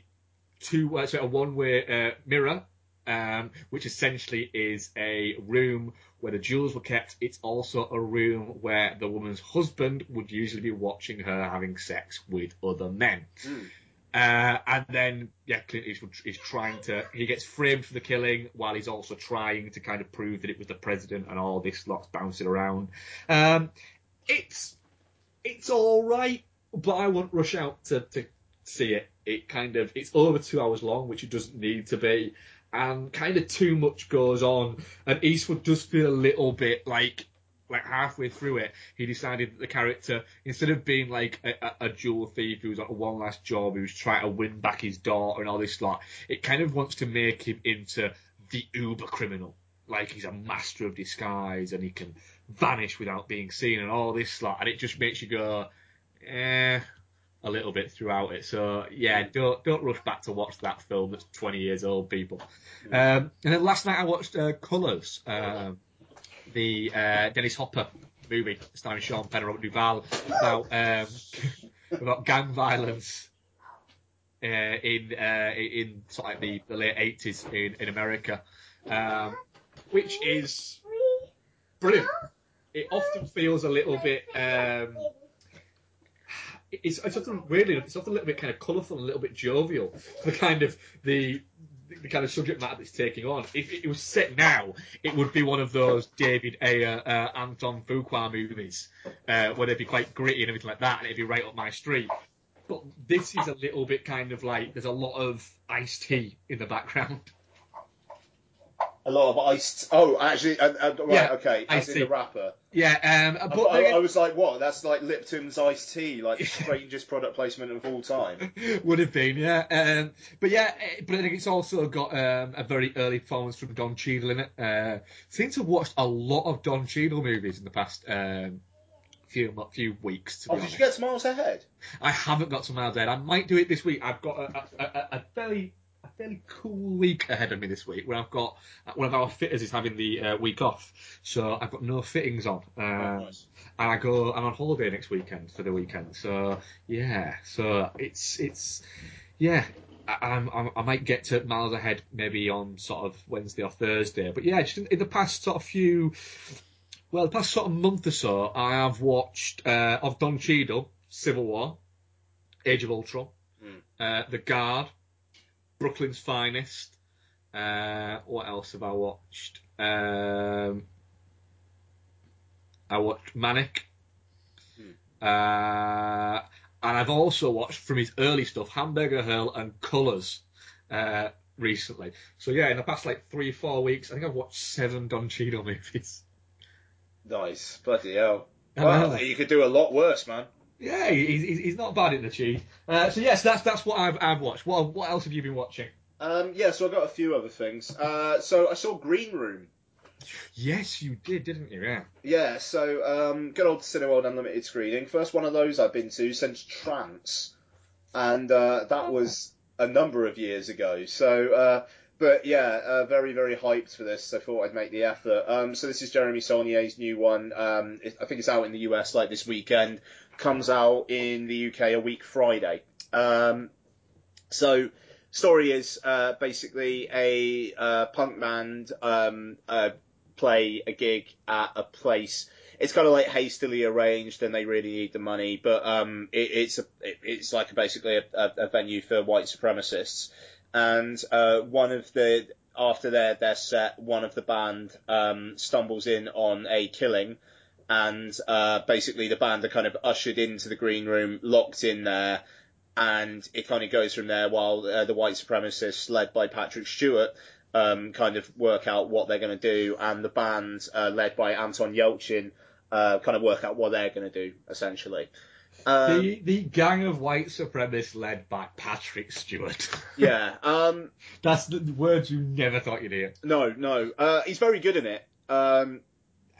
Two, uh, so a one-way uh, mirror, um, which essentially is a room where the jewels were kept. It's also a room where the woman's husband would usually be watching her having sex with other men. Mm. Uh, and then, yeah, Clint Eastwood is trying to... He gets framed for the killing while he's also trying to kind of prove that it was the president and all this lot's bouncing around. Um, it's it's all right, but I won't rush out to... to see it. It kind of it's over two hours long, which it doesn't need to be, and kind of too much goes on. And Eastwood does feel a little bit like like halfway through it, he decided that the character, instead of being like a, a, a jewel thief who was on one last job, who's trying to win back his daughter and all this lot, it kind of wants to make him into the uber criminal. Like he's a master of disguise and he can vanish without being seen and all this lot, and it just makes you go, eh. A little bit throughout it. So, yeah, don't don't rush back to watch that film that's twenty years old, people. Um, and then last night I watched uh, Colours, um, the uh, Dennis Hopper movie starring Sean Penn and Robert Duvall about, um, about gang violence uh, in uh, in sort of like the, the late eighties in, in America, um, which is brilliant. It often feels a little bit... Um, It's, it's often weirdly enough, it's often a little bit kind of colourful and a little bit jovial. The kind of the the kind of subject matter that it's taking on. If it was set now, it would be one of those David Ayer, uh, Anton Fuqua movies, uh, where they'd be quite gritty and everything like that, and it'd be right up my street. But this is a little bit kind of like there's a lot of iced tea in the background. A lot of iced. Oh, actually, uh, uh, right, yeah, okay. As in the rapper. Yeah, um, but I, I, I was like, what? That's like Lipton's iced tea, like the strangest product placement of all time. Would have been, yeah. Um, but yeah, but I think it's also got um, a very early performance from Don Cheadle in it. Uh, seems to have watched a lot of Don Cheadle movies in the past um, few few weeks. To oh, did you get Miles Ahead? I haven't got to Miles Ahead. I might do it this week. I've got a, a, a, a very a very cool week ahead of me this week, where I've got one of our fitters is having the uh, week off, so I've got no fittings on. Uh, oh, nice. And I go. I'm on holiday next weekend for the weekend. So yeah. So it's it's yeah. I, I, I might get to Miles Ahead maybe on sort of Wednesday or Thursday. But yeah, just in, in the past sort of few, well, the past sort of month or so, I have watched uh, of Don Cheadle, Civil War, Age of Ultron, mm. uh, The Guard, Brooklyn's Finest. Uh, what else have I watched? Um, I watched Manic. Mm. Uh, And I've also watched, from his early stuff, Hamburger Hill and Colours uh, recently. So, yeah, in the past, like, three, four weeks, I think I've watched seven Don Cheadle movies. Nice. Bloody hell. Well, you could do a lot worse, man. Yeah, he's, he's not bad in the cheese. Uh, so, yes, that's that's what I've, I've watched. What what else have you been watching? Um, yeah, so I've got a few other things. Uh, so, I saw Green Room. Yes, you did, didn't you? Yeah. Yeah. So, um, good old Cineworld Unlimited screening. First one of those I've been to since Trance, and uh, that was a number of years ago. So, uh, but yeah, uh, very, very hyped for this. I thought I'd make the effort. Um, so this is Jeremy Saulnier's new one. Um, it, I think it's out in the U S like this weekend. Comes out in the U K a week Friday. Um, so. Story is uh, basically a uh, punk band um, uh, play a gig at a place. It's kind of like hastily arranged, and they really need the money. But um, it, it's a, it, it's like basically a, a venue for white supremacists. And uh, one of the after their their set, one of the band um, stumbles in on a killing, and uh, basically the band are kind of ushered into the green room, locked in there. And it kind of goes from there while uh, the white supremacists, led by Patrick Stewart, um, kind of work out what they're going to do. And the band, uh, led by Anton Yelchin, uh, kind of work out what they're going to do, essentially. Um, the, the gang of white supremacists led by Patrick Stewart. Yeah. Um, That's the words you never thought you'd hear. No, no. Uh, he's very good in it. Um,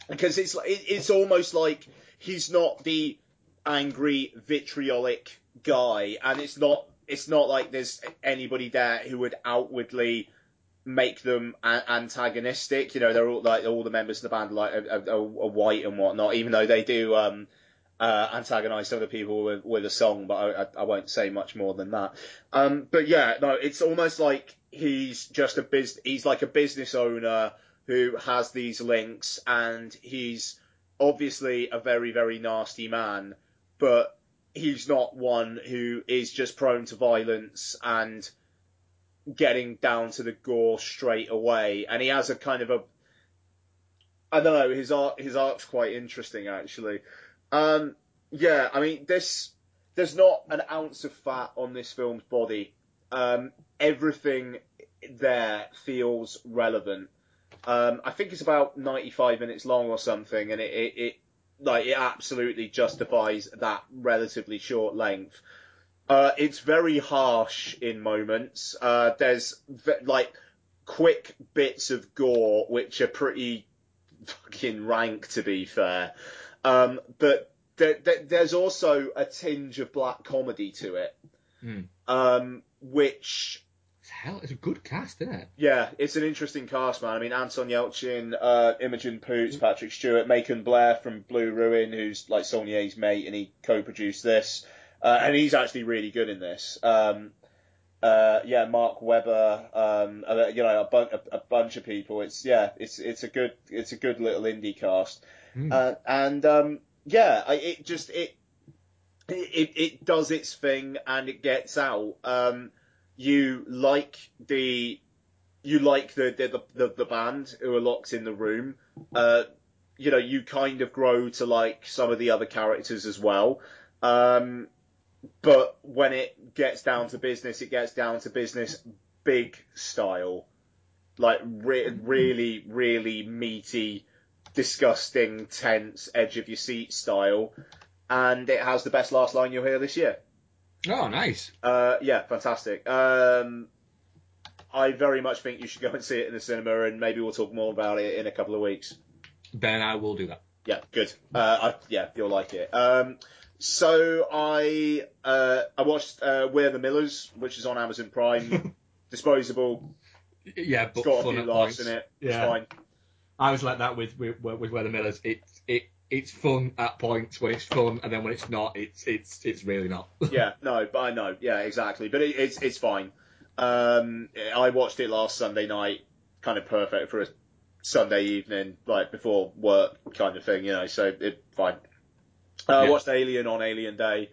because it's, it, it's almost like he's not the angry, vitriolic guy, and it's not it's not like there's anybody there who would outwardly make them a- antagonistic. You know, they're all like all the members of the band are, like are, are, are white and whatnot, even though they do um uh antagonize other people with, with a song, but I, I won't say much more than that. Um but yeah, no, it's almost like he's just a business he's like a business owner who has these links, and he's obviously a very, very nasty man, but he's not one who is just prone to violence and getting down to the gore straight away. And he has a kind of a, I don't know, his art, his art's quite interesting actually. Um, yeah, I mean, this, there's not an ounce of fat on this film's body. Um, everything there feels relevant. Um, I think it's about ninety-five minutes long or something, and it, it, it Like, it absolutely justifies that relatively short length. Uh, it's very harsh in moments. Uh, there's, ve- like, quick bits of gore, which are pretty fucking rank, to be fair. Um, but there, there, there's also a tinge of black comedy to it, mm. um, which... Hell, it's a good cast, isn't it? Yeah, it's an interesting cast, man. I mean, Anton Yelchin, uh, Imogen Poots, Patrick Stewart, Macon Blair from Blue Ruin, who's like Saulnier's mate, and he co-produced this. Uh, and he's actually really good in this. Um, uh, yeah, Mark Webber, um, you know, a, bun- a, a bunch of people. It's yeah, it's it's a good it's a good little indie cast. Mm. Uh, and um, yeah, I, it just it, it it does its thing and it gets out. Um, You like the, you like the the, the the band who are locked in the room. Uh, you know, you kind of grow to like some of the other characters as well. Um, but when it gets down to business, it gets down to business big style, like re- really, really meaty, disgusting, tense, edge of your seat style. And it has the best last line you'll hear this year. Oh, nice. Uh, yeah, fantastic. Um, I very much think you should go and see it in the cinema, and maybe we'll talk more about it in a couple of weeks. Ben, I will do that. Yeah, good. Uh, I, yeah, you'll like it. Um, so I uh, I watched uh, We're the Millers, which is on Amazon Prime. Disposable. Yeah, but it's got fun a few laughs in it. Yeah. It's fine. I was like that with with, with We're the Millers. It it it's fun at points when it's fun, and then when it's not, it's it's it's really not. Yeah, no, but I know. Yeah, exactly. But it, it's it's fine. Um, I watched it last Sunday night, kind of perfect for a Sunday evening, like before work kind of thing, you know, so it fine. Uh, I yeah. watched Alien on Alien Day,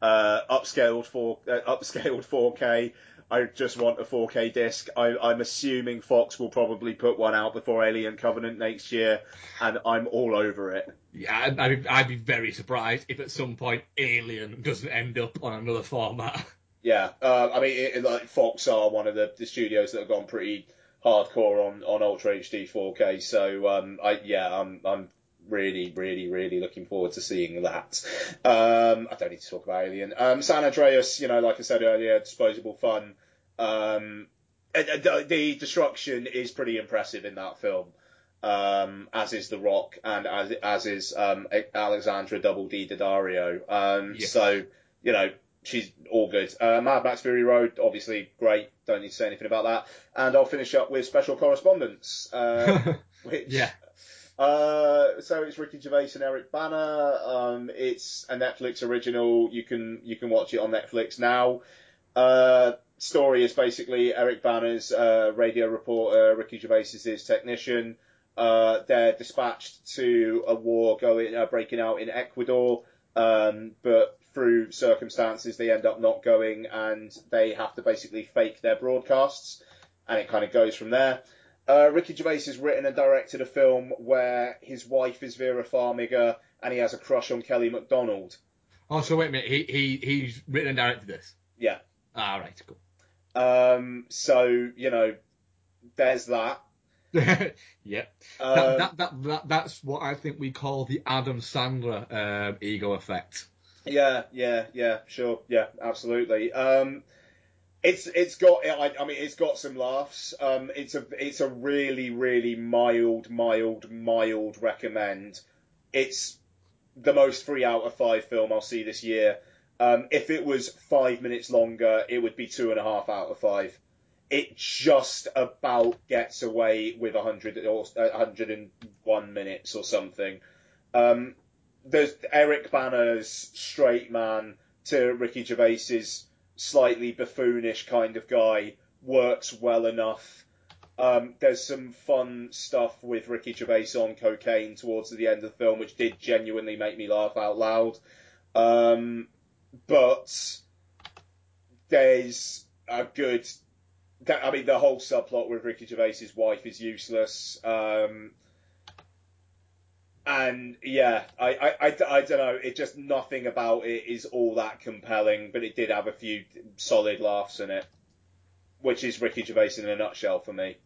uh, upscaled four, uh, upscaled four K. I just want a four K disc. I, I'm assuming Fox will probably put one out before Alien Covenant next year, and I'm all over it. Yeah, I'd, I'd be very surprised if at some point Alien doesn't end up on another format. Yeah, uh, I mean, it, like Fox are one of the, the studios that have gone pretty hardcore on, on Ultra H D four K. So, um, I yeah, I'm I'm really, really, really looking forward to seeing that. Um, I don't need to talk about Alien. Um, San Andreas, you know, like I said earlier, disposable fun. Um, the, the destruction is pretty impressive in that film, um, as is The Rock and as as is um, Alexandra Double D Daddario. Um, yes. So, you know. She's all good. Uh, Mad Max Fury Road, obviously great. Don't need to say anything about that. And I'll finish up with Special Correspondence. Uh, which, yeah. Uh, so it's Ricky Gervais and Eric Bana. Um, it's a Netflix original. You can you can watch it on Netflix now. Uh, story is basically Eric Bana's uh, radio reporter. Ricky Gervais is his technician. Uh, they're dispatched to a war going uh, breaking out in Ecuador, um, but through circumstances, they end up not going, and they have to basically fake their broadcasts, and it kind of goes from there. Uh, Ricky Gervais has written and directed a film where his wife is Vera Farmiga, and he has a crush on Kelly MacDonald. Oh, so wait a minute, he, he, he's written and directed this? Yeah. All right, cool. Um, so, you know, there's that. Yeah, um, that, that, that, that, that's what I think we call the Adam Sandler uh, ego effect. Yeah, yeah, yeah, sure, yeah, absolutely. Um, it's it's got, I, I mean, it's got some laughs. Um, it's a it's a really really mild, mild, mild recommend. It's the most three out of five film I'll see this year. Um, if it was five minutes longer, it would be two and a half out of five. It just about gets away with a hundred or a hundred and one minutes or something. Um, There's Eric Bana's straight man to Ricky Gervais's slightly buffoonish kind of guy works well enough. Um, there's some fun stuff with Ricky Gervais on cocaine towards the end of the film, which did genuinely make me laugh out loud. Um, but there's a good... I mean, the whole subplot with Ricky Gervais's wife is useless. Um... And yeah, I, I, I, I don't know. It just nothing about it is all that compelling, but it did have a few solid laughs in it, which is Ricky Gervais in a nutshell for me.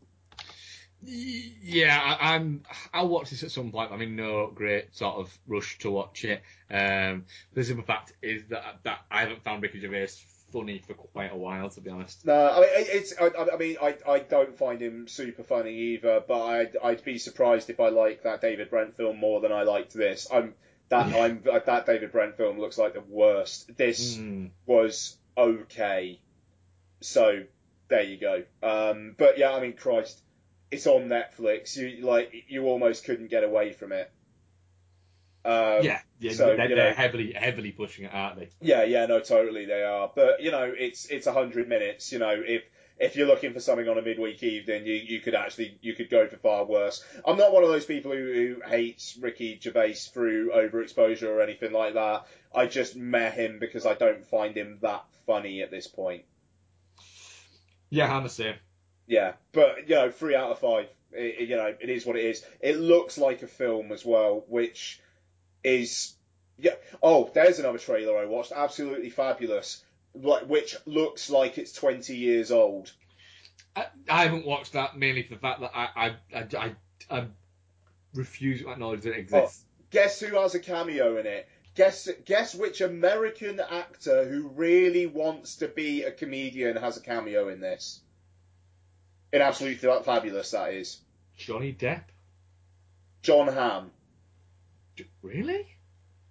Yeah, I, I'm. I'll watch this at some point. I mean, no great sort of rush to watch it. Um, the simple fact is that that I haven't found Ricky Gervais funny for quite a while, to be honest. No, I mean, it's. I, I mean, I, I don't find him super funny either. But I'd I'd be surprised if I liked that David Brent film more than I liked this. I'm that yeah. I'm that David Brent film looks like the worst. This mm. was okay. So there you go. Um, but yeah, I mean, Christ, it's on Netflix. You like you almost couldn't get away from it. Um, yeah, yeah so, they're, you know, they're heavily, heavily pushing it, aren't they? Yeah, yeah, no, totally they are. But you know, it's it's a hundred minutes. You know, if if you're looking for something on a midweek evening, you, you could actually you could go for far worse. I'm not one of those people who, who hates Ricky Gervais through overexposure or anything like that. I just meh him because I don't find him that funny at this point. Yeah, I'm the same. Yeah, but you know, three out of five. It, it, you know, it is what it is. It looks like a film as well, which. Is yeah oh there's another trailer I watched, absolutely fabulous, like which looks like it's twenty years old. I, I haven't watched that mainly for the fact that I I I, I, I refuse to acknowledge that it exists. Oh, guess who has a cameo in it? Guess guess which American actor who really wants to be a comedian has a cameo in this? In absolutely fabulous that is. Johnny Depp. John Hamm. Really?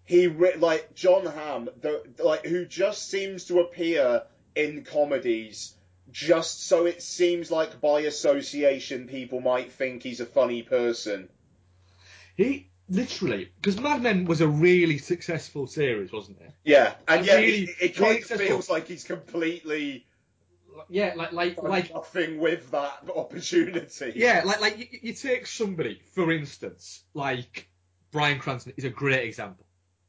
He re- like John Hamm, the, like who just seems to appear in comedies just so it seems like by association people might think he's a funny person. He literally, because Mad Men was a really successful series, wasn't it? Yeah, and, and yeah, really, it, it kind really of feels like he's completely. Yeah, like like like nothing with that opportunity. Yeah, like like you, you take somebody, for instance, like Bryan Cranston is a great example,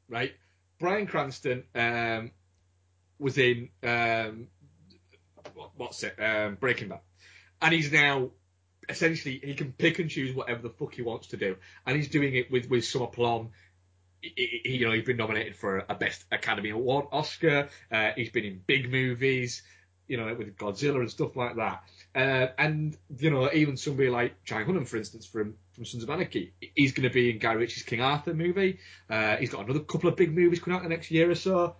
right? Bryan Cranston um, was in um, what, what's it um, Breaking Bad, and he's now essentially he can pick and choose whatever the fuck he wants to do, and he's doing it with with some aplomb. He, he, you know, he's been nominated for a Best Academy Award, Oscar. Uh, he's been in big movies. You know, with Godzilla and stuff like that. Uh, and, you know, even somebody like Jai Hunnam, for instance, from, from Sons of Anarchy, he's going to be in Guy Ritchie's King Arthur movie. Uh, he's got another couple of big movies coming out in the next year or so.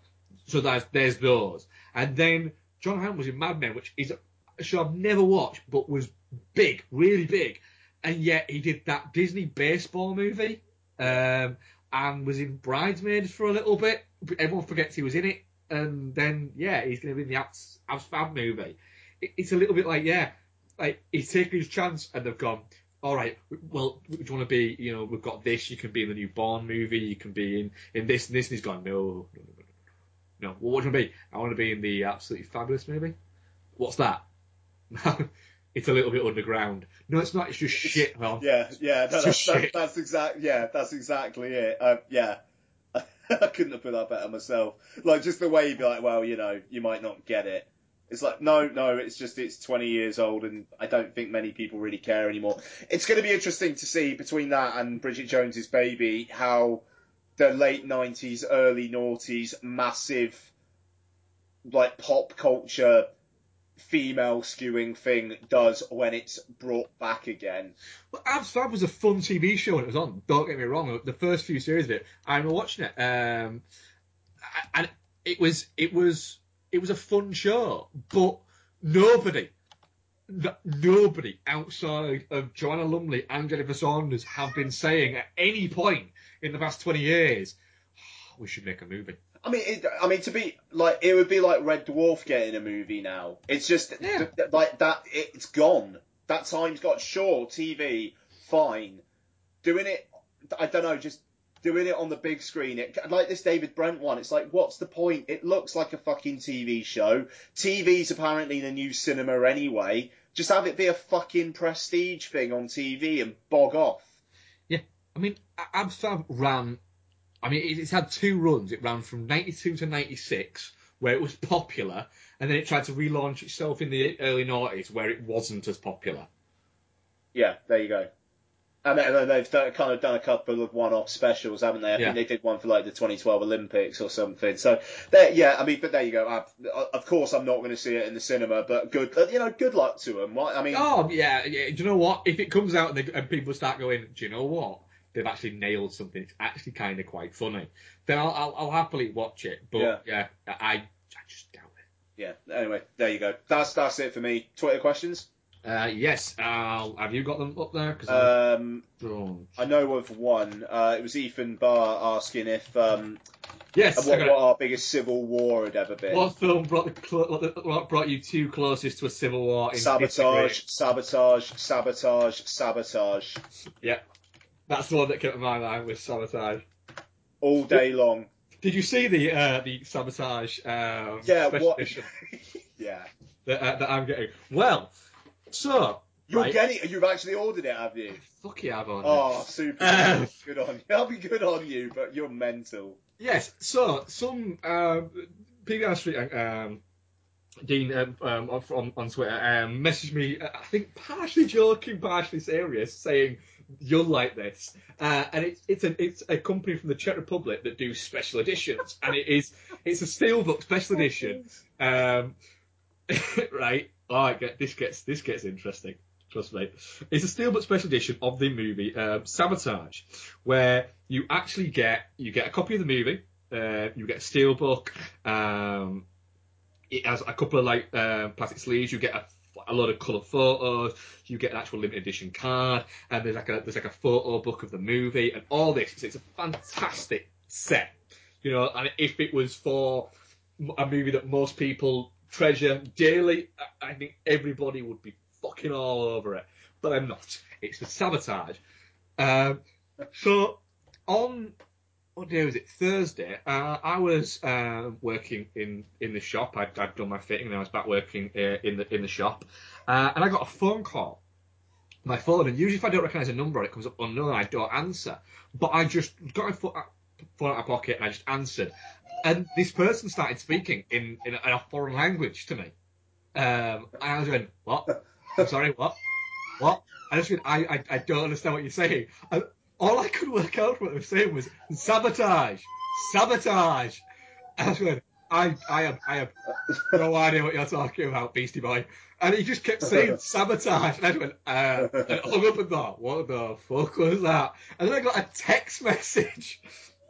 So there's, there's those. And then John Hamm was in Mad Men, which is a show I've never watched, but was big, really big. And yet he did that Disney baseball movie um, and was in Bridesmaids for a little bit. Everyone forgets he was in it. And then, yeah, he's going to be in the Abs, Abs Fab movie. It, it's a little bit like, yeah, like he's taken his chance and they've gone, all right, well, do you want to be, you know, we've got this, you can be in the new Bourne movie, you can be in, in this and this. And he's gone, no, no, no, no, no. no. Well, what do you want to be? I want to be in the Absolutely Fabulous movie. What's that? It's a little bit underground. No, it's not. It's just shit, man. Yeah, yeah, that, that's, that, that's exact. Yeah, that's exactly it. Uh, yeah. I couldn't have put that better myself. Like, just the way you'd be like, well, you know, you might not get it. It's like, no, no, it's just it's twenty years old and I don't think many people really care anymore. It's going to be interesting to see between that and Bridget Jones's Baby how the late nineties, early noughties, massive, like, pop culture female-skewing thing does when it's brought back again. Well, Abs Fab was a fun T V show when it was on, don't get me wrong. The first few series of it, I remember watching it. Um, and it was it was, it was was a fun show, but nobody, no, nobody outside of Joanna Lumley and Jennifer Saunders have been saying at any point in the past twenty years, oh, we should make a movie. I mean, it, I mean to be like, it would be like Red Dwarf getting a movie now. It's just yeah. th- th- like that. It, it's gone. That time's got sure T V, fine. Doing it, I don't know, just doing it on the big screen. It, like this David Brent one. It's like, what's the point? It looks like a fucking T V show. T V's apparently the new cinema anyway. Just have it be a fucking prestige thing on T V and bog off. Yeah, I mean, Abs Fab ran. I mean, it's had two runs. It ran from ninety-two to ninety-six, where it was popular, and then it tried to relaunch itself in the early noughties, where it wasn't as popular. Yeah, there you go. And then they've kind of done a couple of one-off specials, haven't they? I yeah. think they did one for, like, the twenty twelve Olympics or something. So, there, yeah, I mean, but there you go. Of course I'm not going to see it in the cinema, but good, you know, good luck to them. I mean, oh, yeah, yeah. Do you know what? If it comes out and, they, and people start going, do you know what? They've actually nailed something. It's actually kind of quite funny. Then I'll, I'll, I'll happily watch it. But yeah, yeah I, I just doubt it. Yeah. Anyway, there you go. That's that's it for me. Twitter questions. Uh, yes. I'll, have you got them up there? 'Cause um, I know of one. Uh, it was Ethan Barr asking if um, yes, what, what our biggest civil war had ever been. What film brought the cl- what brought you two closest to a civil war? In sabotage. Sabotage. Sabotage. Sabotage. Yeah. That's the one that came to my mind with Sabotage. All day long. Did you see the uh, the Sabotage um, yeah, special what... edition? yeah. That, uh, that I'm getting. Well, so... You're right. getting You've actually ordered it, have you? Oh, fuck yeah, I've ordered oh, it. Oh, super. Uh, good on you. That'll be good on you, but you're mental. Yes, so some... Um, P B R Street um, Dean um, um, on, on Twitter um, messaged me, I think partially joking, partially serious, saying... You'll like this, uh, and it's it's a it's a company from the Czech Republic that do special editions, and it is it's a steelbook special edition, um, right? Oh, it get, this gets this gets interesting. Trust me, it's a steelbook special edition of the movie uh, Sabotage, where you actually get you get a copy of the movie, uh, you get a steelbook, um, it has a couple of like uh, plastic sleeves, you get a like a lot of colour photos. You get an actual limited edition card, and there's like a there's like a photo book of the movie and all this. It's, it's a fantastic set, you know. And if it was for a movie that most people treasure dearly, I, I think everybody would be fucking all over it. But I'm not. It's for Sabotage. Um, so on. What day was it? Thursday. Uh, I was uh, working in, in the shop. I'd, I'd done my fitting, and I was back working uh, in the in the shop. Uh, and I got a phone call. My phone, and usually if I don't recognise a number, it comes up unknown. I don't answer. But I just got my phone out of my pocket, and I just answered. And this person started speaking in, in, a, in a foreign language to me. Um, and I was going, what? I'm sorry, what? What? I just went, I, I, I don't understand what you're saying. I, All I could work out what they were saying was sabotage, sabotage. I was going, I, I have, I have no idea what you're talking about, Beastie Boy. And he just kept saying sabotage, and I went, uh, and hung up and thought, what the fuck was that? And then I got a text message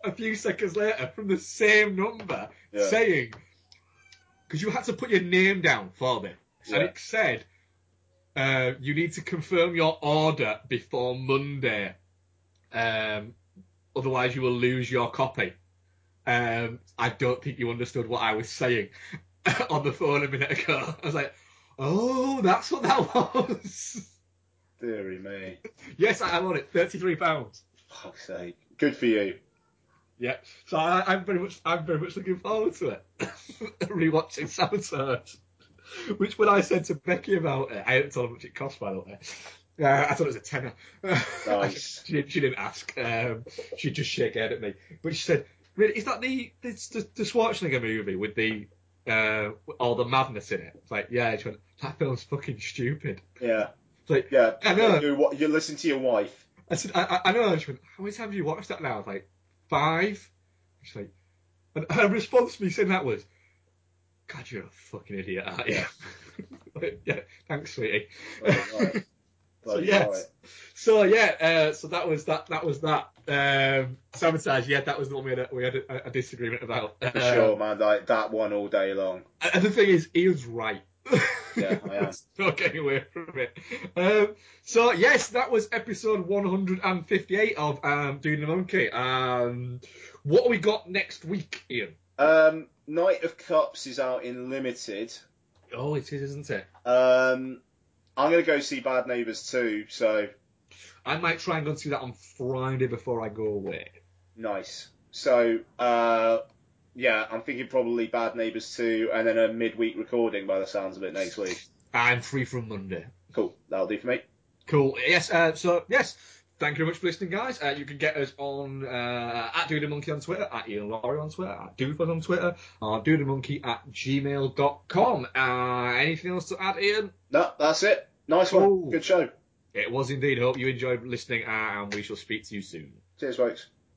a few seconds later from the same number yeah. saying, because you had to put your name down for this, yeah. and it said, uh, you need to confirm your order before Monday. Um, otherwise you will lose your copy. Um, I don't think you understood what I was saying on the phone a minute ago. I was like, oh, that's what that was. Deary me. Yes, I won it. thirty-three pounds. Fuck's sake. Good for you. Yeah. So I, I'm very much, I'm very much looking forward to it. Rewatching Sabotage. Which when I said to Becky about it, I hadn't told her how much it cost, by the way. Uh, I thought it was a tenner. Nice. she, she didn't ask. Um, she just shook her head at me. But she said, really, is that the the, the, the Schwarzenegger movie with the uh, all the madness in it? It's like, yeah. She went, that film's fucking stupid. Yeah. It's like, yeah. I know. You, you listen to your wife. I said, I, I know. She went, how many times have you watched that now? I was like, five. She's like, and her response to me saying that was, God, you're a fucking idiot, aren't you? Yeah. Like, yeah. Thanks, sweetie. Oh, right. So yes. So yeah, uh, so that was that. That was that. Um, Sabotage. Yeah, that was the one we had. A, we had a, a disagreement about. For uh, sure, man. Like that one all day long. And the thing is, he was right. Yeah, I am. Not getting away from it. Um, so yes, that was episode one hundred fifty-eight of um, Doing the Monkey. Um, what have we got next week, Ian? Um, Knight of Cups is out in limited. Oh, it is, isn't it? Um. I'm going to go see Bad Neighbours too, so... I might try and go and see that on Friday before I go away. Nice. So, uh, yeah, I'm thinking probably Bad Neighbours two and then a midweek recording by the sounds of it next week. I'm free from Monday. Cool. That'll do for me. Cool. Yes, uh, so, yes... Thank you very much for listening, guys. Uh, you can get us on uh, at Do The Monkey on Twitter, at Ian Loring on Twitter, at Doofus on Twitter, or do the monkey at gmail dot com. Uh, anything else to add, Ian? No, that's it. Nice one. Ooh. Good show. It was indeed. Hope you enjoyed listening, uh, and we shall speak to you soon. Cheers, folks.